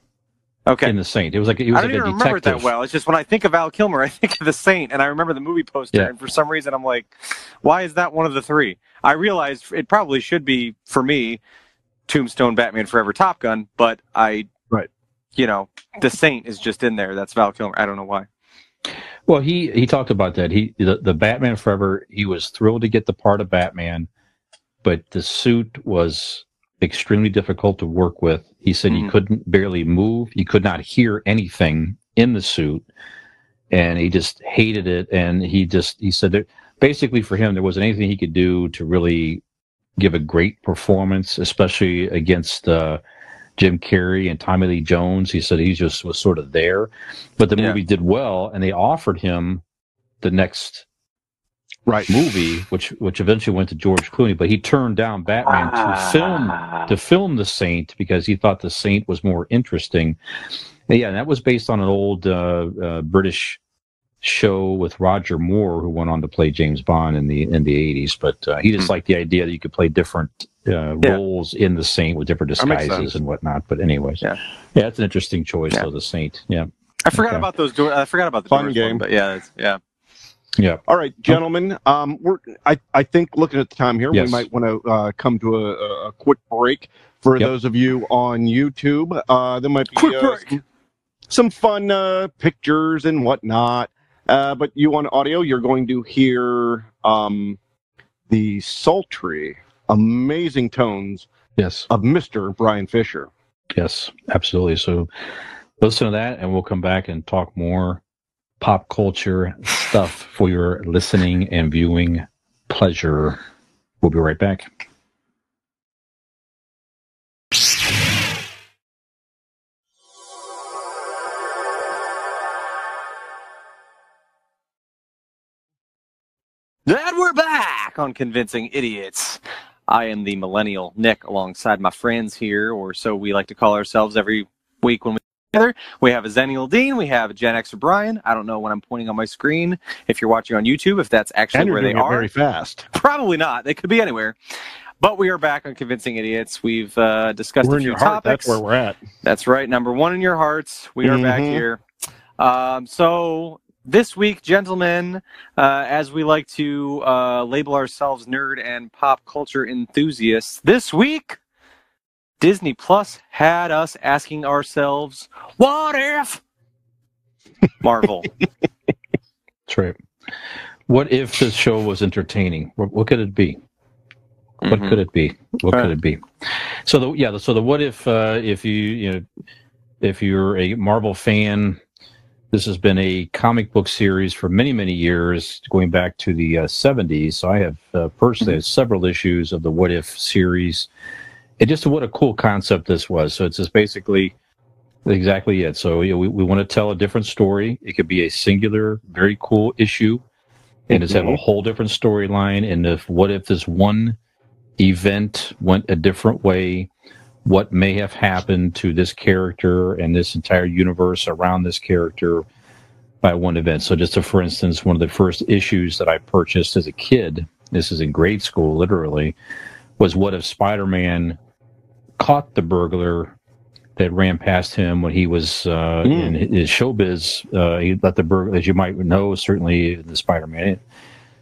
Okay, in The Saint, it was like it was I don't like even a detective. Remember it that well. It's just when I think of Val Kilmer, I think of The Saint, and I remember the movie poster. Yeah. And for some reason, I'm like, why is that one of the three? I realized it probably should be for me. Tombstone, Batman Forever, Top Gun, but I, right. you know, The Saint is just in there. That's Val Kilmer. I don't know why. Well, he, he talked about that. He the, the Batman Forever, he was thrilled to get the part of Batman, but the suit was extremely difficult to work with. He said mm-hmm. he couldn't barely move. He could not hear anything in the suit, and he just hated it. And he just he said that basically for him, there wasn't anything he could do to really give a great performance, especially against uh, Jim Carrey and Tommy Lee Jones. He said he just was sort of there, but the yeah. movie did well, and they offered him the next right movie, which which eventually went to George Clooney. But he turned down Batman ah. to film to film The Saint because he thought The Saint was more interesting. And yeah, and that was based on an old uh, uh, British show with Roger Moore, who went on to play James Bond in the in the eighties. But uh, he just mm-hmm. liked the idea that you could play different Uh, yeah. roles in The Saint with different disguises and whatnot, but anyways, yeah, yeah, it's an interesting choice yeah. though. The Saint, yeah. I forgot okay. about those. Do- I forgot about the fun game, one, but yeah, it's, yeah, yeah. All right, gentlemen. Um, we're I I think looking at the time here, yes. we might want to uh, come to a, a quick break for yep. those of you on YouTube. Uh, there might be quick uh, break. some fun uh, pictures and whatnot. Uh, but you on audio, you're going to hear um the sultry, amazing tones yes. of Mister Brian Fisher. Yes, absolutely. So listen to that, and we'll come back and talk more pop culture stuff for your listening and viewing pleasure. We'll be right back. And we're back on Convincing Idiots. I am the millennial Nick, alongside my friends here, or so we like to call ourselves every week when we get together. We have a Zenial Dean, we have a Gen Xer Brian. I don't know when I'm pointing on my screen. If you're watching on YouTube, if that's actually and where they are, very fast. Probably not. They could be anywhere. But we are back on Convincing Idiots. We've uh, discussed we're a few in your topics. Heart. That's where we're at. That's right. Number one in your hearts. We mm-hmm. are back here. Um, so. This week, gentlemen, uh, as we like to uh, label ourselves nerd and pop culture enthusiasts, this week, Disney Plus had us asking ourselves, what if Marvel? That's right. What if this show was entertaining? What, what could it be? What mm-hmm. could it be? What All could right. it be? So, the, yeah, so the what if, uh, if you, you know, if you're a Marvel fan, this has been a comic book series for many, many years, going back to the uh, seventies. So I have uh, personally had several issues of the What If series. And just what a cool concept this was. So it's just basically exactly it. So you know, we, we want to tell a different story. It could be a singular, very cool issue. And it's have a whole different storyline. And if what if this one event went a different way? What may have happened to this character and this entire universe around this character by one event. So just to, for instance, one of the first issues that I purchased as a kid, this is in grade school, literally, was what if Spider-Man caught the burglar that ran past him when he was uh, mm. in his showbiz. Uh, he let the burglar, as you might know, certainly the Spider-Man.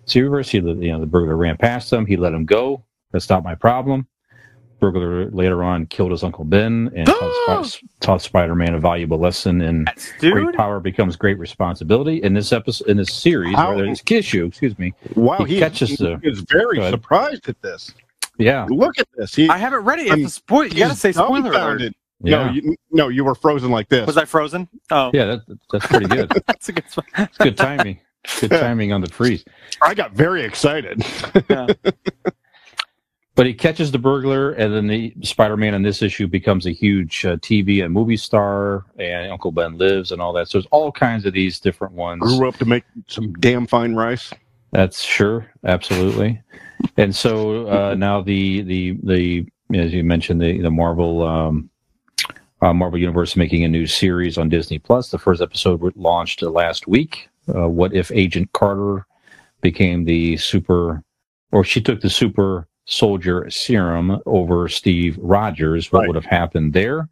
So you reverse, you know, the burglar ran past him. He let him go. That's not my problem. Burglar later on killed his Uncle Ben and taught, Sp- taught Spider-Man a valuable lesson in great power becomes great responsibility. In this episode, in this series, wow. or this issue, excuse me, wow, he, he catches he the. Is very surprised at this. Yeah, look at this. He, I haven't read it. It's a spo- you gotta say spoiler alert. Yeah. No, you, no, you were frozen like this. Was I frozen? Oh, yeah, that, that's pretty good. That's a good. That's good timing. Good timing on the freeze. I got very excited. Yeah. But he catches the burglar, and then the Spider-Man in this issue becomes a huge uh, T V and movie star, and Uncle Ben lives and all that. So there's all kinds of these different ones. Grew up to make some damn fine rice. That's sure, absolutely. And so uh, now the, the the as you mentioned, the, the Marvel um, uh, Marvel Universe making a new series on Disney+. The first episode launched last week. Uh, what if Agent Carter became the super, or she took the super soldier serum over Steve Rogers? What right. would have happened there?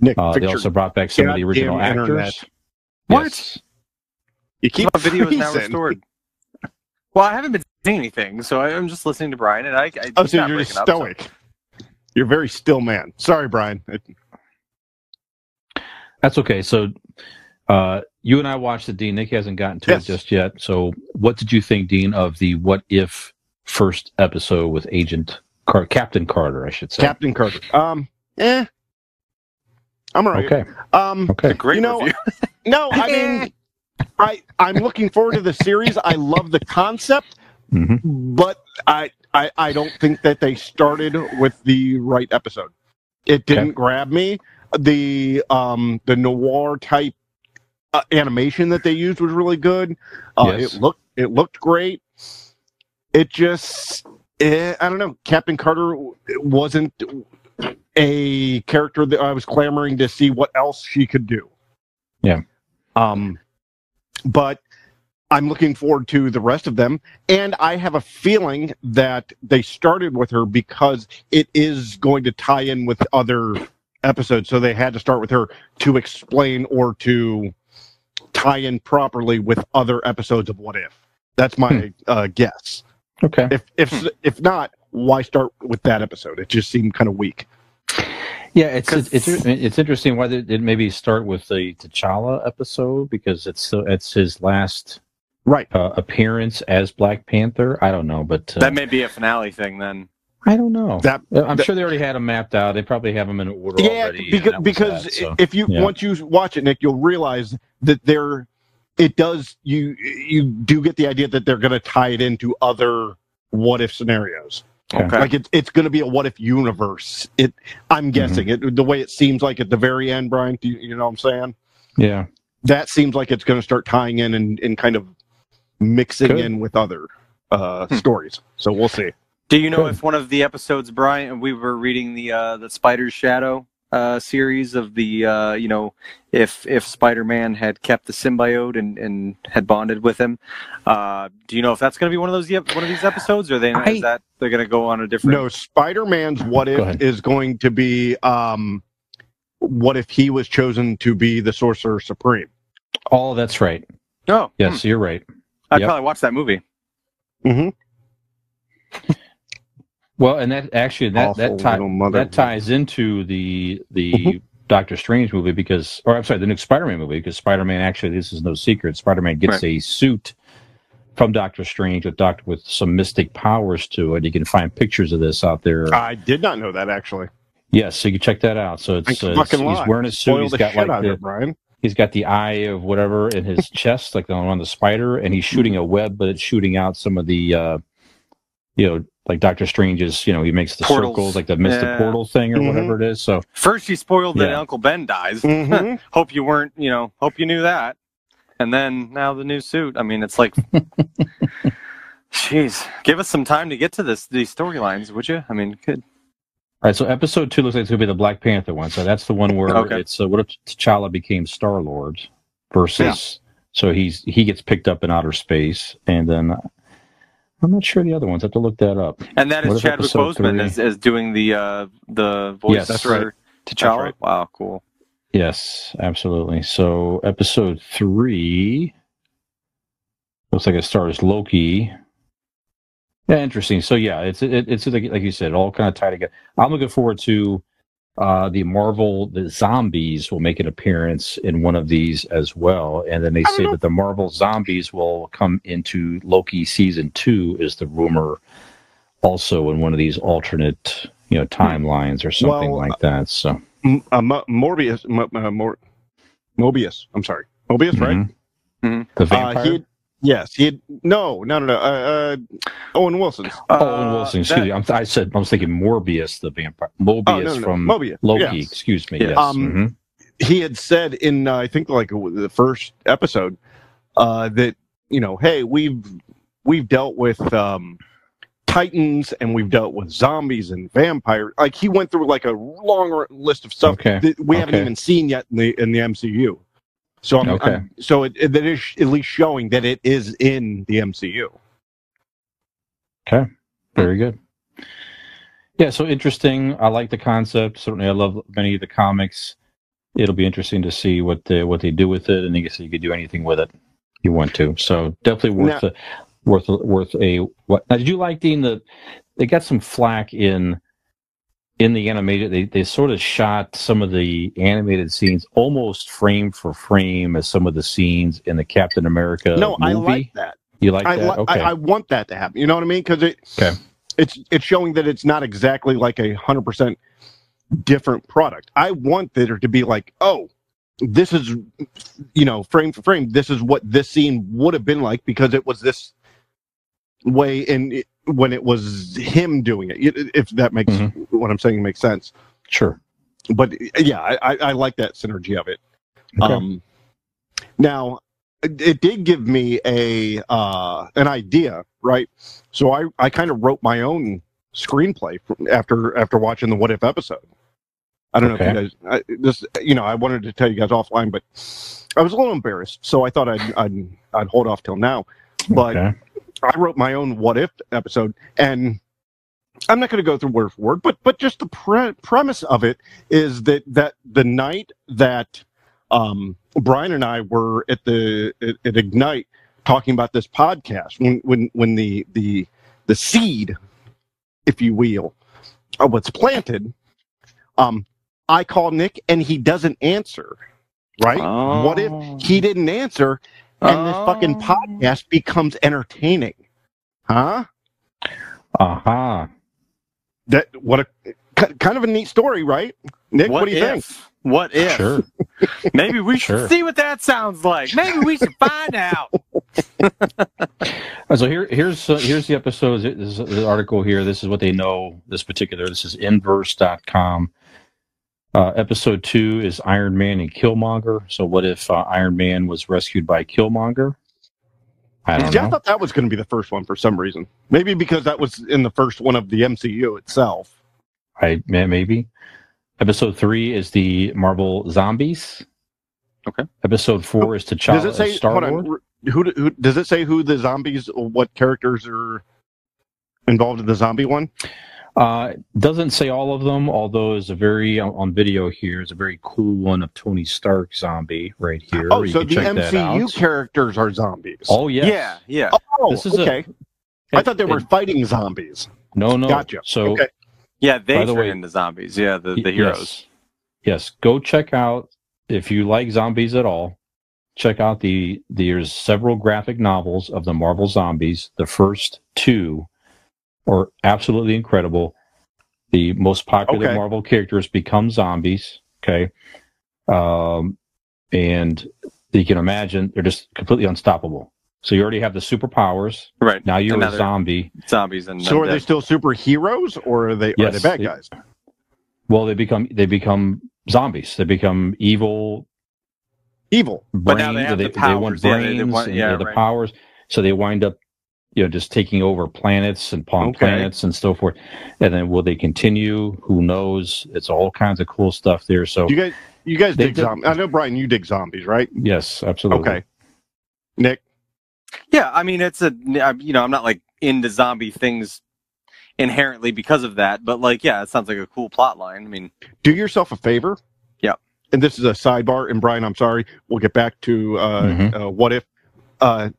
Nick, uh, they also brought back some of the original actors. What? Yes. You keep my video is now restored. Well, I haven't been seeing anything, so I'm just listening to Brian, and I. I oh, so you're just stoic. Up, so. You're a very still man. Sorry, Brian. That's okay. So Uh, you and I watched it, Dean. Nick hasn't gotten to yes. it just yet. So what did you think, Dean, of the What If first episode with Agent Car- Captain Carter, I should say. Captain Carter. Um, eh. I'm all right. Okay. Um, okay. It's a great you know, review. No, I mean, I, I'm looking forward to the series. I love the concept, mm-hmm. but I, I I don't think that they started with the right episode. It didn't okay. grab me. The um the noir type uh, animation that they used was really good. Uh, yes. It looked it looked great. It just eh, I don't know. Captain Carter wasn't a character that I was clamoring to see what else she could do. Yeah. Um, but I'm looking forward to the rest of them. And I have a feeling that they started with her because it is going to tie in with other episodes. So they had to start with her to explain or to tie in properly with other episodes of What If. That's my hmm. uh, guess. Okay. If, if, if not, why start with that episode? It just seemed kind of weak. Yeah, it's it's, it's it's interesting why they did maybe start with the T'Challa episode, because it's it's his last right uh, appearance as Black Panther. I don't know, but uh, that may be a finale thing then. I don't know. That, I'm that, sure they already had them mapped out. They probably have them in order. Yeah, already, because because that, so. if you yeah. once you watch it, Nick, you'll realize that they're it does you you do get the idea that they're going to tie it into other What If scenarios. Okay. Like it's it's going to be a What If universe. It I'm guessing mm-hmm. it the way it seems like at the very end, Brian. You, you know what I'm saying? Yeah, that seems like it's going to start tying in and, and kind of mixing Good. in with other uh, stories. So we'll see. Do you know Good. if one of the episodes, Brian? We were reading the uh, the Spider's Shadow uh, series of the uh, you know if if Spider-Man had kept the symbiote and, and had bonded with him. Uh, do you know if that's going to be one of those one of these episodes? Or they is that? They're going to go on a different... No, Spider-Man's What If is going to be um, what if he was chosen to be the Sorcerer Supreme. Oh, that's right. Oh. Yes, hmm. you're right. I'd yep. probably watch that movie. Mm-hmm. Well, and that actually, that, that, tie, that ties into the the mm-hmm. Doctor Strange movie because... Or, I'm sorry, the new Spider-Man movie because Spider-Man actually, this is no secret, Spider-Man gets right. a suit... from Doctor Strange with Doctor with some mystic powers to it. You can find pictures of this out there. I did not know that actually. Yes, yeah, so you can check that out. So it's, uh, it's he's wearing a suit. He's got like the, it, he's got the eye of whatever in his chest, like the one on the spider, and he's shooting a web, but it's shooting out some of the, uh, you know, like Doctor Strange's. You know, he makes the Portals. circles, like the mystic yeah. portal thing or mm-hmm. whatever it is. So first you spoiled yeah. that Uncle Ben dies. Mm-hmm. Hope you weren't. You know, hope you knew that. And then now the new suit. I mean, it's like, jeez, give us some time to get to this these storylines, would you? I mean, good. All right, so episode two looks like it's going to be the Black Panther one. So that's the one where okay. it's uh, what if T'Challa became Star-Lord versus, yeah. so he's he gets picked up in outer space. And then uh, I'm not sure the other ones. I have to look that up. And that is Chadwick Boseman is, is doing the, uh, the voice yes, that's right. for T'Challa. That's right. Wow, cool. Yes, absolutely. So episode three looks like it stars Loki. Yeah, interesting. So yeah, it's it, it's like, like you said, all kind of tied together. I'm looking forward to uh, the Marvel the Zombies will make an appearance in one of these as well, and then they say that the Marvel Zombies will come into Loki season two is the rumor, also in one of these alternate you know timelines or something well, like that. So. M- uh, M- Morbius, M- uh, Mor- Mobius. I'm sorry, Mobius, mm-hmm. right? Mm-hmm. The vampire. Uh, he had, yes, he had. No, no, no, no. Uh, uh, Owen Wilson. Uh, oh, Owen Wilson. Excuse that, me. I'm th- I said I was thinking Morbius, the vampire. Mobius oh, no, no, from no. Mobius. Loki. Yes. Excuse me. Yes. yes. Um, mm-hmm. He had said in uh, I think like the first episode uh, that you know, hey, we've we've dealt with. Um, Titans, and we've dealt with zombies and vampires. Like he went through like a long list of stuff okay. that we okay. haven't even seen yet in the in the M C U. So I'm, okay. I'm, so it, it is at least showing that it is in the M C U. Okay, very good. Yeah, so interesting. I like the concept. Certainly, I love many of the comics. It'll be interesting to see what the what they do with it, and I guess you could do anything with it you want to. So definitely worth it. Worth worth a what? Now, did you like Dean? The they got some flack in in the animated, they, they sort of shot some of the animated scenes almost frame for frame as some of the scenes in the Captain America no, movie. No, I like that. You like I that? Li- okay. I, I want that to happen. You know what I mean? Because it, okay. it's it's showing that it's not exactly like a one hundred percent different product. I want there to be like, oh, this is, you know, frame for frame, this is what this scene would have been like because it was this way and it, when it was him doing it, if that makes mm-hmm. what I'm saying makes sense. Sure. But yeah, I, I like that synergy of it. Okay. Um, now, it did give me a uh, an idea, right? So I, I kind of wrote my own screenplay from after after watching the What If episode. I don't okay. know if you guys, I, this, you know, I wanted to tell you guys offline, but I was a little embarrassed, so I thought I'd I'd, I'd hold off till now. But okay. I wrote my own What If episode, and I'm not going to go through word for word, but but just the pre- premise of it is that, that the night that um, Brian and I were at the at, at Ignite talking about this podcast, when when when the the the seed, if you will, of what's planted, um, I call Nick and he doesn't answer. Right? Oh. What if he didn't answer? And this fucking podcast becomes entertaining. Huh? Uh-huh. That what a kind of a neat story, right? Nick, what, what do you if? think? What if? Sure. Maybe we should sure. see what that sounds like. Maybe we should find out. So here, here's uh, here's the episode, this is the article here. This is what they know, this particular, this is inverse dot com. Uh, episode two is Iron Man and Killmonger. So what if uh, Iron Man was rescued by Killmonger? I don't yeah, know. I thought that was going to be the first one for some reason. Maybe because that was in the first one of the M C U itself. I maybe. Episode three is the Marvel Zombies. Okay. Episode four oh, is T'Challa does it say, Star Wars. Who, who does it say who the zombies? What characters are involved in the zombie one? Uh, doesn't say all of them, although it's a very on video here. It's a very cool one of Tony Stark zombie right here. Oh, you so the M C U characters are zombies. Oh yes, yeah, yeah. Oh, this is okay. A, I it, thought they were it, fighting zombies. No, no. Gotcha. So, okay. yeah, they by the turn way, into zombies. Yeah, the, the heroes. Yes. yes, go check out if you like zombies at all. Check out the there's several graphic novels of the Marvel Zombies. The first two. Or absolutely incredible. The most popular okay. Marvel characters become zombies. Okay, um, and you can imagine they're just completely unstoppable. So you already have the superpowers. Right now you're Another a zombie. Zombies and so are dead. They still superheroes or are they yes, are they bad they, guys? Well, they become they become zombies. They become evil. Evil. Brains, but now they have they, the powers. They want brains yeah, they, they want, and yeah, they have the right. powers. So they wind up. You know, just taking over planets and palm okay. planets and so forth. And then will they continue? Who knows? It's all kinds of cool stuff there. So you guys, you guys dig zombies. I know, Brian, you dig zombies, right? Yes, absolutely. Okay. Nick? Yeah, I mean, it's a, you know, I'm not like into zombie things inherently because of that. But like, yeah, it sounds like a cool plot line. I mean. Do yourself a favor. Yeah. And this is a sidebar. And Brian, I'm sorry. We'll get back to uh, mm-hmm. uh, what if. Uh,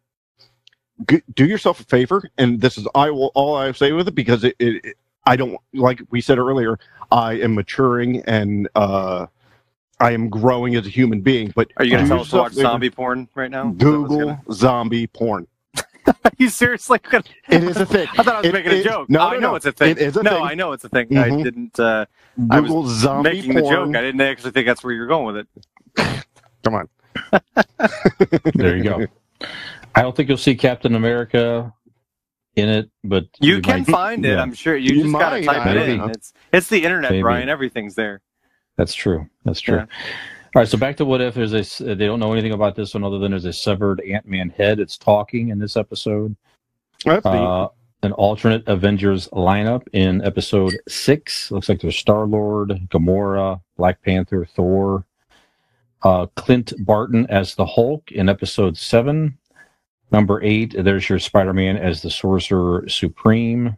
Do yourself a favor, and this is I will all I say with it because it, it, it I don't like we said earlier. I am maturing and uh, I am growing as a human being. But are you going to tell us to watch zombie porn right now? Google zombie porn. Are you seriously? Gonna... It is a thing. I thought I was it, making it, a joke. No, oh, no, I know no. it's a thing. It is a no, thing. I know it's a thing. Mm-hmm. I didn't. Uh, Google I was zombie making porn. The joke. I didn't actually think that's where you're going with it. Come on. There you go. I don't think you'll see Captain America in it, but you, you can might, find it. Yeah. I'm sure you, you just gotta type it in. It's it's the internet, Maybe. Brian. Everything's there. That's true. That's true. Yeah. All right. So back to what if? There's a they don't know anything about this one other than there's a severed Ant-Man head. It's talking in this episode. That's uh, an alternate Avengers lineup in episode six. Looks like there's Star-Lord, Gamora, Black Panther, Thor, uh, Clint Barton as the Hulk in episode seven. Number eight, there's your Spider-Man as the Sorcerer Supreme.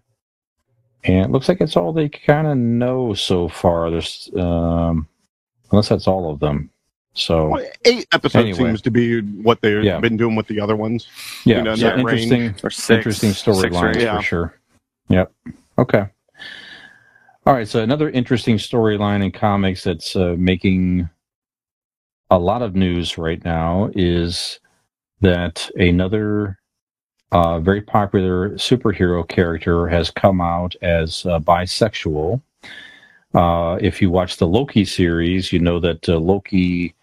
And it looks like it's all they kind of know so far. There's, um, unless that's all of them. So well, eight episodes anyway. Seems to be what they've yeah. been doing with the other ones. Yeah, you know, yeah. interesting, interesting storylines yeah. for sure. Yep. Okay. All right, so another interesting storyline in comics that's uh, making a lot of news right now is that another uh, very popular superhero character has come out as uh, bisexual. Uh, if you watch the Loki series, you know that uh, Loki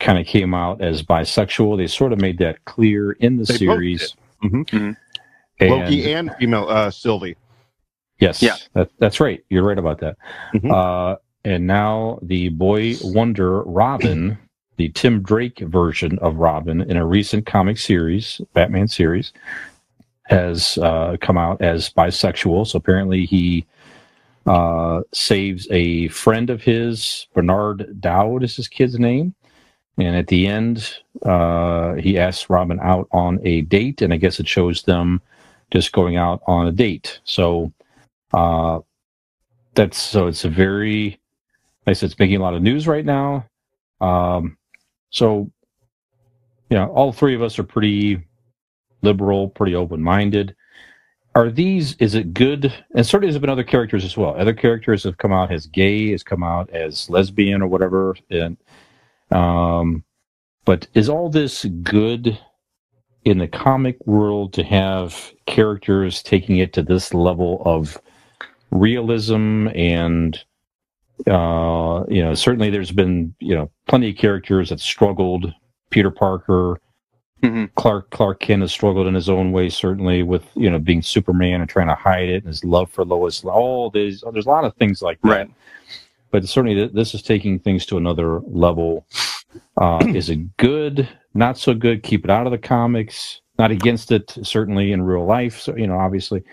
kind of came out as bisexual. They sort of made that clear in the they series. Mm-hmm. Mm-hmm. And Loki and female uh, Sylvie. Yes, yeah. that, that's right. You're right about that. Mm-hmm. Uh, and now the Boy Wonder Robin, the Tim Drake version of Robin in a recent comic series, Batman series, has uh, come out as bisexual. So apparently he uh, saves a friend of his, Bernard Dowd is his kid's name. And at the end, uh, he asks Robin out on a date, and I guess it shows them just going out on a date. So... Uh, that's so it's a very, like I said, it's making a lot of news right now. Um, so, you know, all three of us are pretty liberal, pretty open-minded. Are these, is it good? And certainly there's been other characters as well. Other characters have come out as gay, has come out as lesbian or whatever. And, um, but is all this good in the comic world to have characters taking it to this level of realism? And uh you know, certainly there's been, you know, plenty of characters that struggled. Peter Parker, mm-hmm. Clark Clark Kent has struggled in his own way, certainly with, you know, being Superman and trying to hide it, and his love for Lois. All these, there's a lot of things like that. Right. But certainly th- this is taking things to another level. Uh, is it good? Not so good. Keep it out of the comics. Not against it, certainly in real life. So, you know, obviously.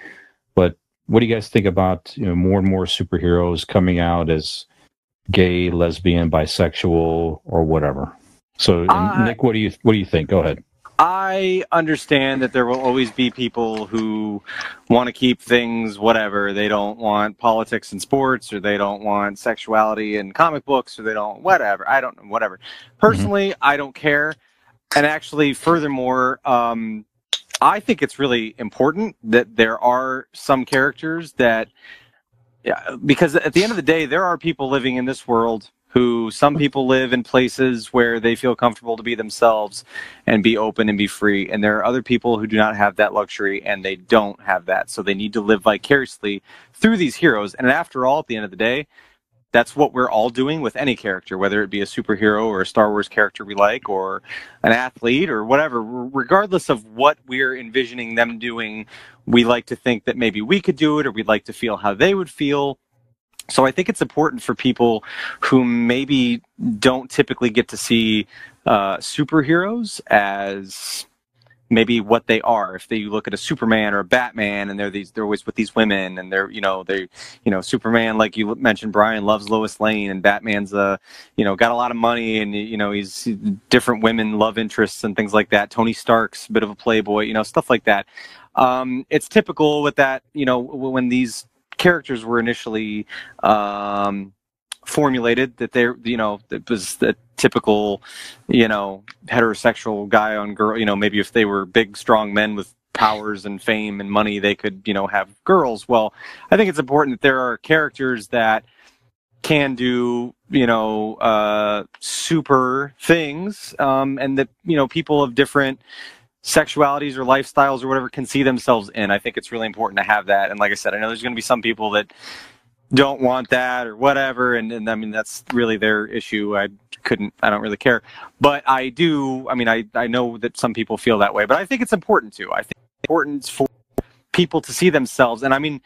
But what do you guys think about, you know, more and more superheroes coming out as gay, lesbian, bisexual, or whatever? So, I, Nick, what do you what do you think? Go ahead. I understand that there will always be people who want to keep things whatever. They don't want politics and sports, or they don't want sexuality and comic books, or they don't whatever. I don't know, whatever. Personally, mm-hmm. I don't care. And actually, furthermore, um, I think it's really important that there are some characters that, yeah, because at the end of the day, there are people living in this world who, some people live in places where they feel comfortable to be themselves and be open and be free. And there are other people who do not have that luxury, and they don't have that. So they need to live vicariously through these heroes. And after all, at the end of the day, that's what we're all doing with any character, whether it be a superhero or a Star Wars character we like, or an athlete or whatever. Regardless of what we're envisioning them doing, we like to think that maybe we could do it, or we'd like to feel how they would feel. So I think it's important for people who maybe don't typically get to see uh, superheroes as maybe what they are. If they, you look at a Superman or a Batman, and they're these, they're always with these women, and they're, you know, they, you know, Superman, like you mentioned, Brian, loves Lois Lane, and Batman's uh, you know, got a lot of money, and, you know, he's different women, love interests, and things like that. Tony Stark's a bit of a playboy, you know, stuff like that. Um, it's typical with that, you know, when these characters were initially um, formulated, that they're, you know, it was the typical, you know, heterosexual guy on girl, you know, maybe if they were big, strong men with powers and fame and money, they could, you know, have girls. Well, I think it's important that there are characters that can do, you know, uh, super things, um, and that, you know, people of different sexualities or lifestyles or whatever can see themselves in. I think it's really important to have that. And like I said, I know there's going to be some people that don't want that or whatever. And, and I mean, that's really their issue. I couldn't, I don't really care, but I do. I mean, I, I know that some people feel that way, but I think it's important too. I think it's important for people to see themselves. And I mean,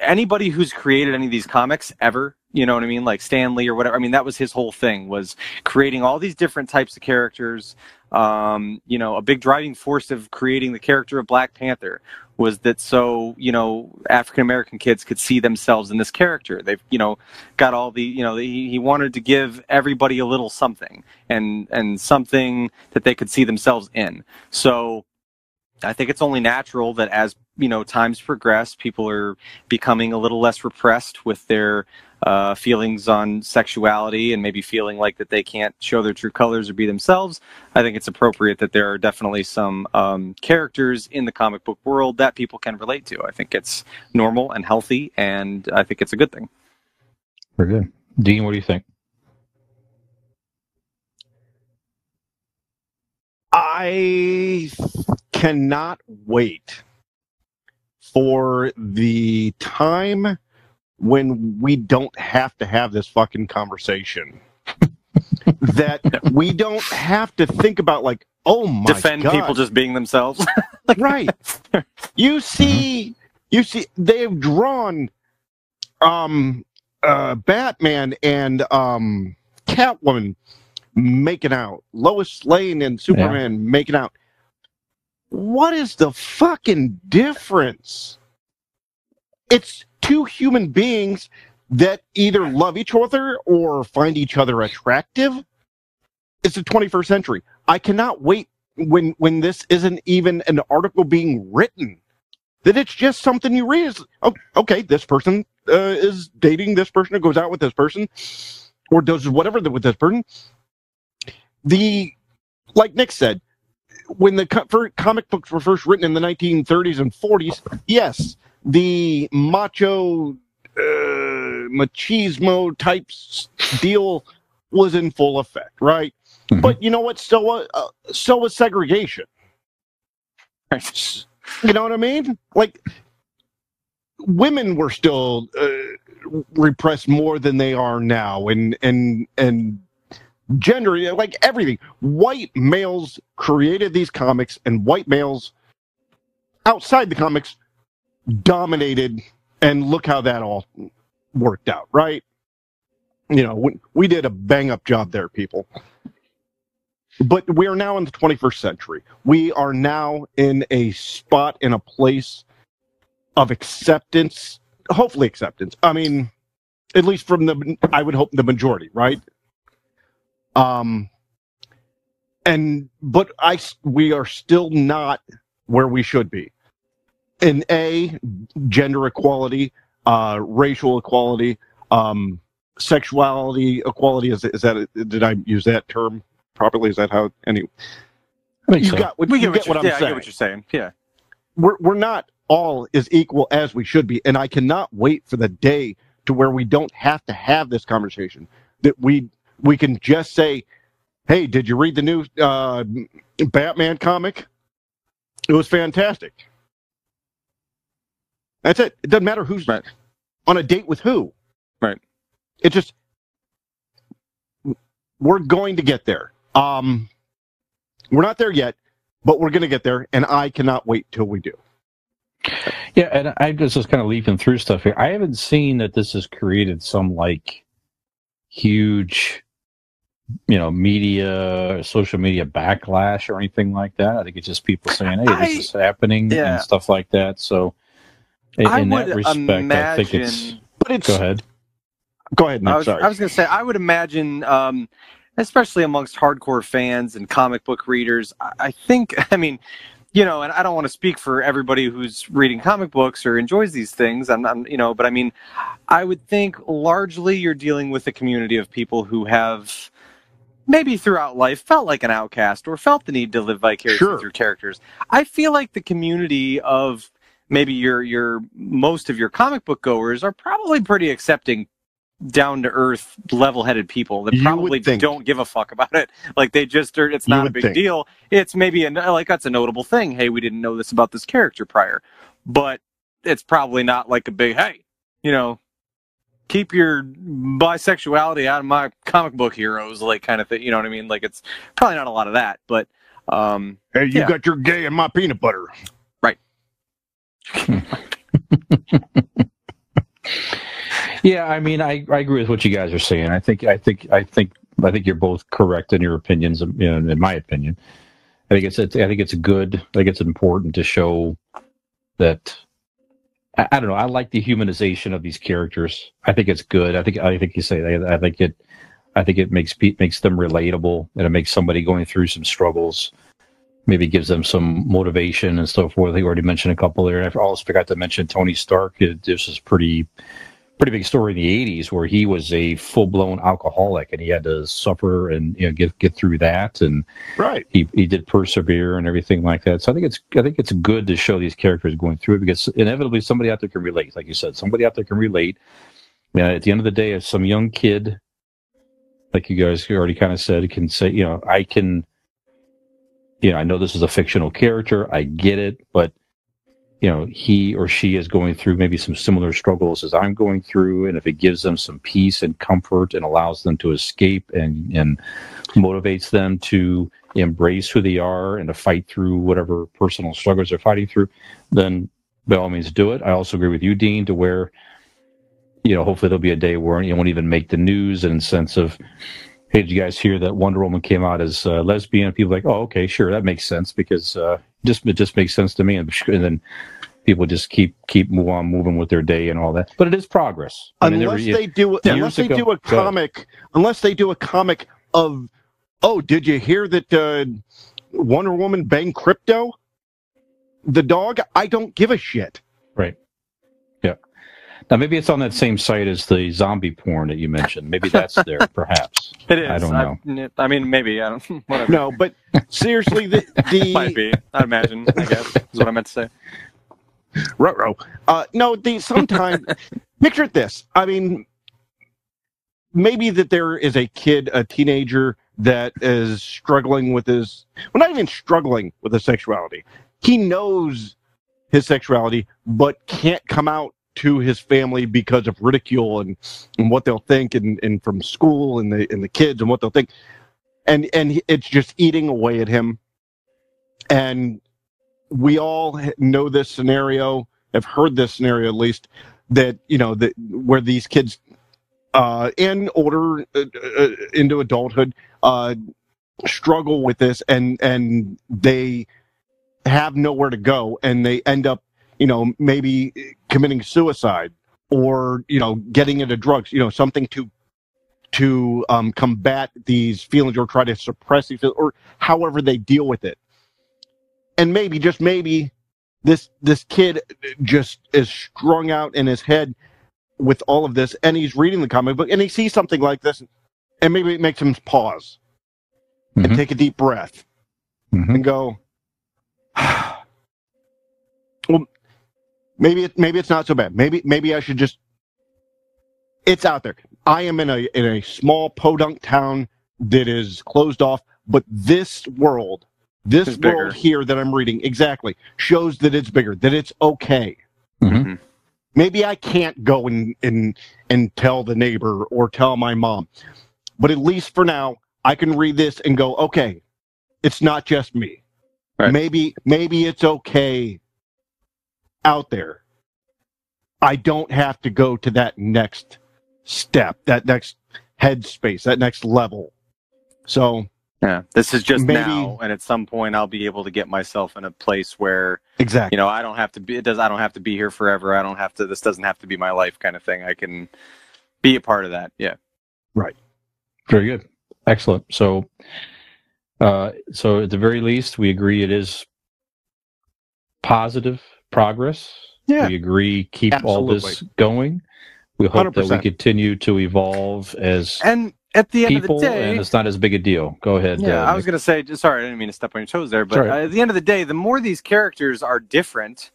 anybody who's created any of these comics ever, you know what I mean? Like Stan Lee or whatever. I mean, that was his whole thing, was creating all these different types of characters. Um, you know, a big driving force of creating the character of Black Panther was that, so, you know, African-American kids could see themselves in this character. They've, you know, got all the, you know, he, he wanted to give everybody a little something, and, and something that they could see themselves in. So I think it's only natural that as, you know, times progress, people are becoming a little less repressed with their uh, feelings on sexuality and maybe feeling like that they can't show their true colors or be themselves, I think it's appropriate that there are definitely some um, characters in the comic book world that people can relate to. I think it's normal and healthy, and I think it's a good thing. Very good. Dean, what do you think? I cannot wait for the time when we don't have to have this fucking conversation. That we don't have to think about, like, oh my God. Defend people just being themselves. Right. You see, you see, they've drawn um, uh, Batman and um, Catwoman making out, Lois Lane and Superman yeah. making out. What is the fucking difference? It's two human beings that either love each other or find each other attractive. It's the twenty-first century. I cannot wait when when this isn't even an article being written, that it's just something you read. It's, oh, okay, this person uh, is dating this person or goes out with this person or does whatever with this person. The, like Nick said, when the co- comic books were first written in the nineteen thirties and forties, yes, the macho, uh, machismo type deal was in full effect, right? Mm-hmm. But you know what? So, uh, uh, so was segregation. You know what I mean? Like, women were still uh, repressed more than they are now, and and and. Gender, like everything. White males created these comics, and white males outside the comics dominated, and look how that all worked out, right? You know, we, we did a bang-up job there, people. But we are now in the twenty-first century. We are now in a spot, in a place of acceptance, hopefully acceptance. I mean, at least from the, I would hope, the majority, right? Um, and, but I, we are still not where we should be in a gender equality, uh, racial equality, um, sexuality equality. Is, is that, did I use that term properly? Is that how any, you so. got what, we you get get what I'm yeah, saying. I get what you're saying. Yeah. We're, we're not all as equal as we should be. And I cannot wait for the day to where we don't have to have this conversation, that we, we can just say, hey, did you read the new uh, Batman comic? It was fantastic. That's it. It doesn't matter who's right. on a date with who. Right. It just, we're going to get there. Um, we're not there yet, but we're going to get there, and I cannot wait till we do. Yeah, and I just was kind of leafing through stuff here. I haven't seen that this has created some, like, huge... you know, media, social media backlash or anything like that. I think it's just people saying, hey, I, this is happening yeah. and stuff like that. So in, I in would that respect, imagine, I think it's, but it's... Go ahead. Go ahead, Nick, I was, sorry. I was going to say, I would imagine, um, especially amongst hardcore fans and comic book readers, I, I think, I mean... You know, and I don't want to speak for everybody who's reading comic books or enjoys these things. I'm, I'm, you know, but I mean, I would think largely you're dealing with a community of people who have maybe throughout life felt like an outcast or felt the need to live vicariously sure. through characters. I feel like the community of maybe your your most of your comic book goers are probably pretty accepting, down-to-earth, level-headed people that probably don't give a fuck about it. Like, they just are, it's not a big think. deal. It's maybe, a, like, that's a notable thing. Hey, we didn't know this about this character prior. But it's probably not like a big, hey, you know, keep your bisexuality out of my comic book heroes, like, kind of thing. You know what I mean? Like, it's probably not a lot of that, but... Um, hey, you yeah. got your gay in my peanut butter. Right. Yeah, I mean, I, I agree with what you guys are saying. I think I think I think I think you're both correct in your opinions. You know, in my opinion, I think it's I think it's good. I think it's important to show that. I, I don't know. I like the humanization of these characters. I think it's good. I think I think you say. I, I think it. I think it makes makes them relatable, and it makes somebody going through some struggles. Maybe gives them some motivation and so forth. You already mentioned a couple there. I also forgot to mention Tony Stark. It, this is pretty. pretty big story in the eighties where he was a full-blown alcoholic and he had to suffer and, you know, get get through that, and right he he did persevere and everything like that. So I think it's I think it's good to show these characters going through it, because inevitably somebody out there can relate. Like you said, somebody out there can relate. You know, at the end of the day, if some young kid, like you guys already kind of said, can say, you know, I can, you know, I know this is a fictional character, I get it, but you know, he or she is going through maybe some similar struggles as I'm going through, and if it gives them some peace and comfort and allows them to escape and, and motivates them to embrace who they are and to fight through whatever personal struggles they're fighting through, then by all means do it. I also agree with you, Dean, to where, you know, hopefully there'll be a day where you won't even make the news in the sense of, hey, did you guys hear that Wonder Woman came out as uh, lesbian? People are like, oh, okay, sure, that makes sense, because uh, just it just makes sense to me. And then people just keep keep move on moving with their day and all that. But it is progress. I unless mean, there, they do, unless they ago, do a comic, unless they do a comic of, oh, did you hear that uh, Wonder Woman banged Crypto, the dog? I don't give a shit. Right. Yeah. Now, maybe it's on that same site as the zombie porn that you mentioned. Maybe that's there, perhaps. It is. I don't know. I, I mean, maybe. I don't, whatever. No, but seriously, the... the... Might be. I imagine, I guess, is what I meant to say. Ruh-roh. Uh, no, the sometimes... Picture this. I mean, maybe that there is a kid, a teenager, that is struggling with his... Well, not even struggling with his sexuality. He knows his sexuality, but can't come out to his family because of ridicule and, and what they'll think, and, and from school and the and the kids and what they'll think, and and it's just eating away at him. And we all know this scenario, have heard this scenario at least, that you know that where these kids, uh, in older uh, uh, into adulthood, uh, struggle with this, and and they have nowhere to go, and they end up, you know, maybe committing suicide, or, you know, getting into drugs, you know, something to to um, combat these feelings or try to suppress these feelings, or however they deal with it. And maybe, just maybe, this this kid just is strung out in his head with all of this, and he's reading the comic book, and he sees something like this, and maybe it makes him pause mm-hmm. and take a deep breath mm-hmm. and go, well, Maybe it, maybe it's not so bad. Maybe maybe I should just. It's out there. I am in a in a small podunk town that is closed off, but this world, this it's world bigger. Here that I'm reading exactly shows that it's bigger, that it's okay. Mm-hmm. Maybe I can't go and and and tell the neighbor or tell my mom, but at least for now I can read this and go, okay, it's not just me. Right. Maybe maybe it's okay. Out there, I don't have to go to that next step, that next headspace, that next level. So yeah, this is just maybe, now, and at some point, I'll be able to get myself in a place where exactly, you know, I don't have to be. It does. I don't have to be here forever. I don't have to. This doesn't have to be my life, kind of thing. I can be a part of that. Yeah, right. Very good. Excellent. So, uh, so at the very least, we agree it is positive. Progress. Yeah. We agree. Keep Absolutely. all this going. We hope one hundred percent that we continue to evolve as and at the end people, of the day, and it's not as big a deal. Go ahead. Yeah, uh, I was going to say. Sorry, I didn't mean to step on your toes there. But uh, at the end of the day, the more these characters are different,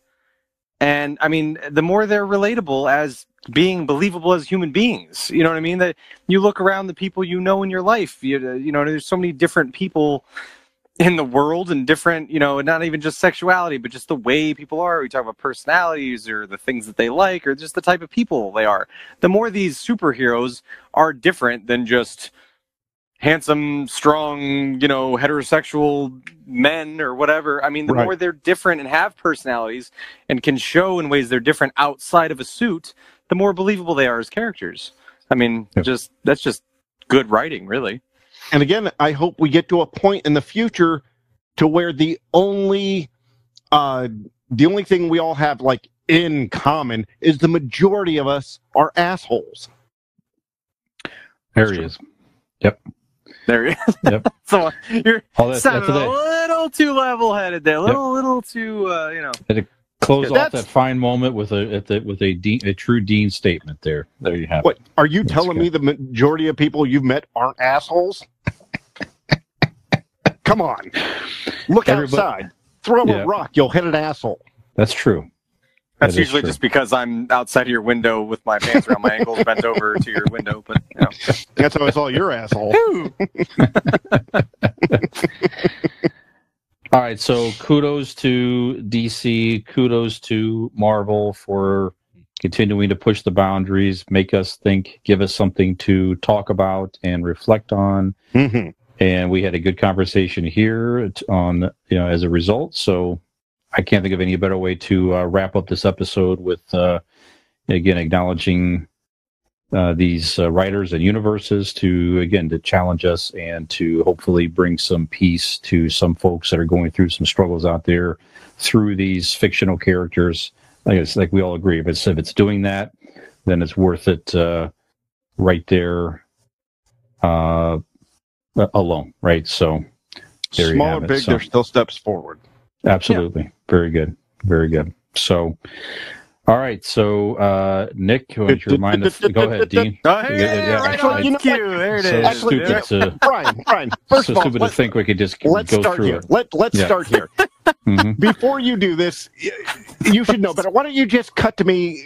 and I mean, the more they're relatable as being believable as human beings. You know what I mean? That you look around the people you know in your life. You, you know, there's so many different people in the world, and different, you know, not even just sexuality, but just the way people are. We talk about personalities, or the things that they like, or just the type of people they are. The more these superheroes are different than just handsome, strong, you know, heterosexual men or whatever. I mean, the right. more they're different and have personalities and can show in ways they're different outside of a suit, the more believable they are as characters. I mean, yep. just that's just good writing, really. And again, I hope we get to a point in the future to where the only uh, the only thing we all have like in common is the majority of us are assholes. There he is. Yep. There he is. Yep. So you're sounding a little too level-headed there. A little, yep. little too, uh, you know. Close off that fine moment with a with a, with a, Dean, a true Dean statement. There, there you have it. What, are you That's telling good. me the majority of people you've met aren't assholes? Come on, look Everybody, outside. Throw yeah. a rock, you'll hit an asshole. That's true. That's that usually true. just because I'm outside your window with my pants around my ankles, bent over to your window. But you know. That's how I saw your asshole. All right, so kudos to D C, kudos to Marvel for continuing to push the boundaries, make us think, give us something to talk about and reflect on. Mm-hmm. And we had a good conversation here on, you know, as a result. So I can't think of any better way to uh, wrap up this episode with, uh, again, acknowledging uh, these uh, writers and universes to, again, to challenge us and to hopefully bring some peace to some folks that are going through some struggles out there through these fictional characters. Like, it's like we all agree, if it's, if it's doing that, then it's worth it uh, right there uh, alone, right? So there Small you have or big, so, there's still steps forward. Absolutely. Yeah. Very good. Very good. So, all right. So, uh, Nick, why don't you remind us? Go ahead, Dean. Oh, hey, yeah, yeah, right on cue. There it is. So stupid to, Brian, Brian, first so of all, stupid to think we could just go through here. it. Let, let's yeah. start here. Mm-hmm. Before you do this, you should know better. Why don't you just cut to me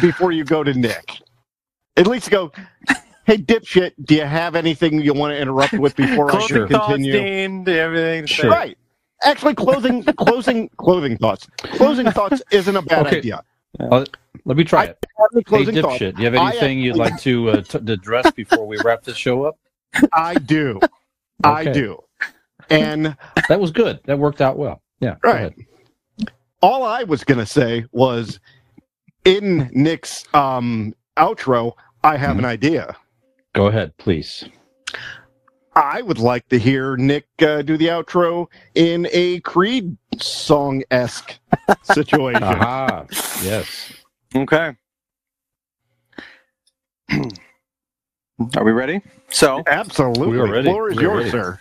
before you go to Nick? At least go, hey, dipshit, do you have anything you want to interrupt with before I should continue? Dean, do you have anything to sure. say? Right. Actually, closing, closing, closing thoughts. Closing thoughts isn't a bad okay. idea. Uh, let me try I it. Hey, dipshit, do you have anything I, you'd like to uh, t- address before we wrap this show up? I do. Okay. I do. And that was good. That worked out well. Yeah. Right. All I was going to say was, in Nick's um, outro, I have mm-hmm. an idea. Go ahead, please. I would like to hear Nick uh, do the outro in a Creed song-esque situation. Aha, yes. Okay. Are we ready? So, absolutely. We are ready. The floor is We're yours, ready. sir.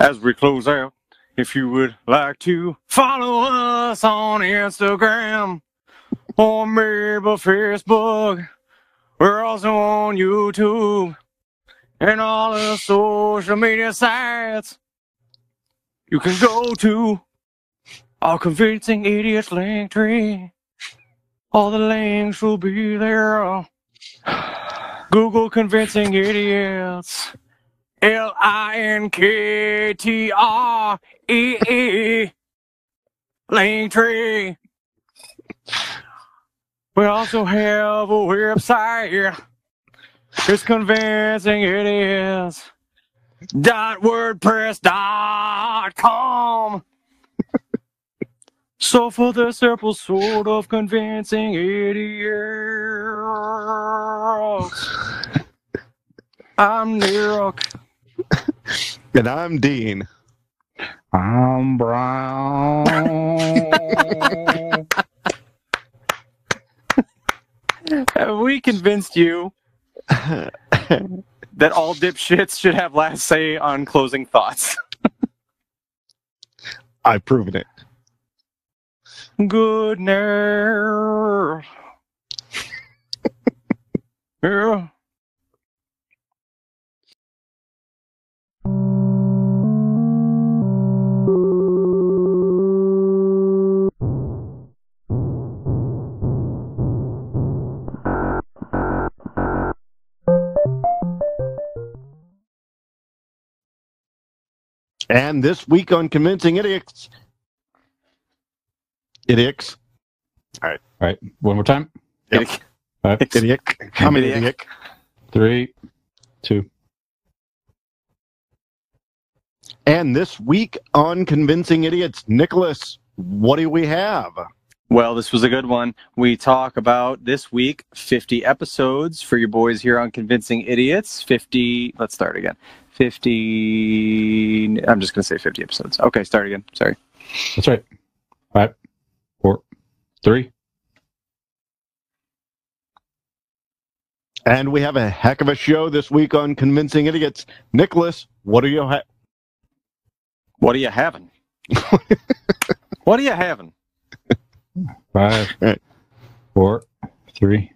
As we close out, if you would like to follow us on Instagram or maybe Facebook, we're also on YouTube and all the social media sites. You can go to our Convincing Idiots link tree. All the links will be there. Google Convincing Idiots. L I N K T R E E link tree. We also have a website. It's convincing idiots dot wordpress dot com. So for this episode of Convincing Idiots, I'm Nick. And I'm Dean. I'm Brown. Have we convinced you that all dipshits should have last say on closing thoughts? I've proven it. Good night. Yeah. And this week on Convincing Idiots. Idiots. All right. All right. One more time. Yep. Right. Idiot. I'm an idiot. Three, two. And this week on Convincing Idiots, Nicholas, what do we have? Well, this was a good one. We talk about this week, fifty episodes for your boys here on Convincing Idiots. fifty, let's start again. fifty, I'm just going to say fifty episodes. Okay, start again. Sorry. That's right. Five, four, three. And we have a heck of a show this week on Convincing Idiots. Nicholas, what are you ha- What are you having? What are you having? Five, right. four, three.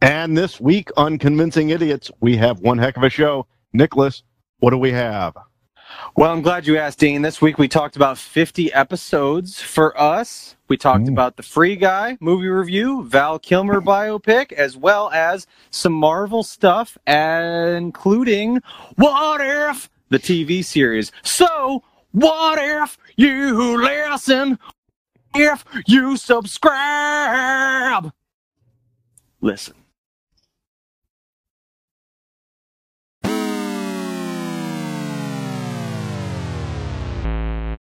And this week on Convincing Idiots, we have one heck of a show. Nicholas, what do we have? Well, I'm glad you asked, Dean. This week we talked about fifty episodes for us. We talked mm. about the Free Guy movie review, Val Kilmer biopic, as well as some Marvel stuff, including What If?, the T V series. So, what if you listen? If you subscribe? Listen.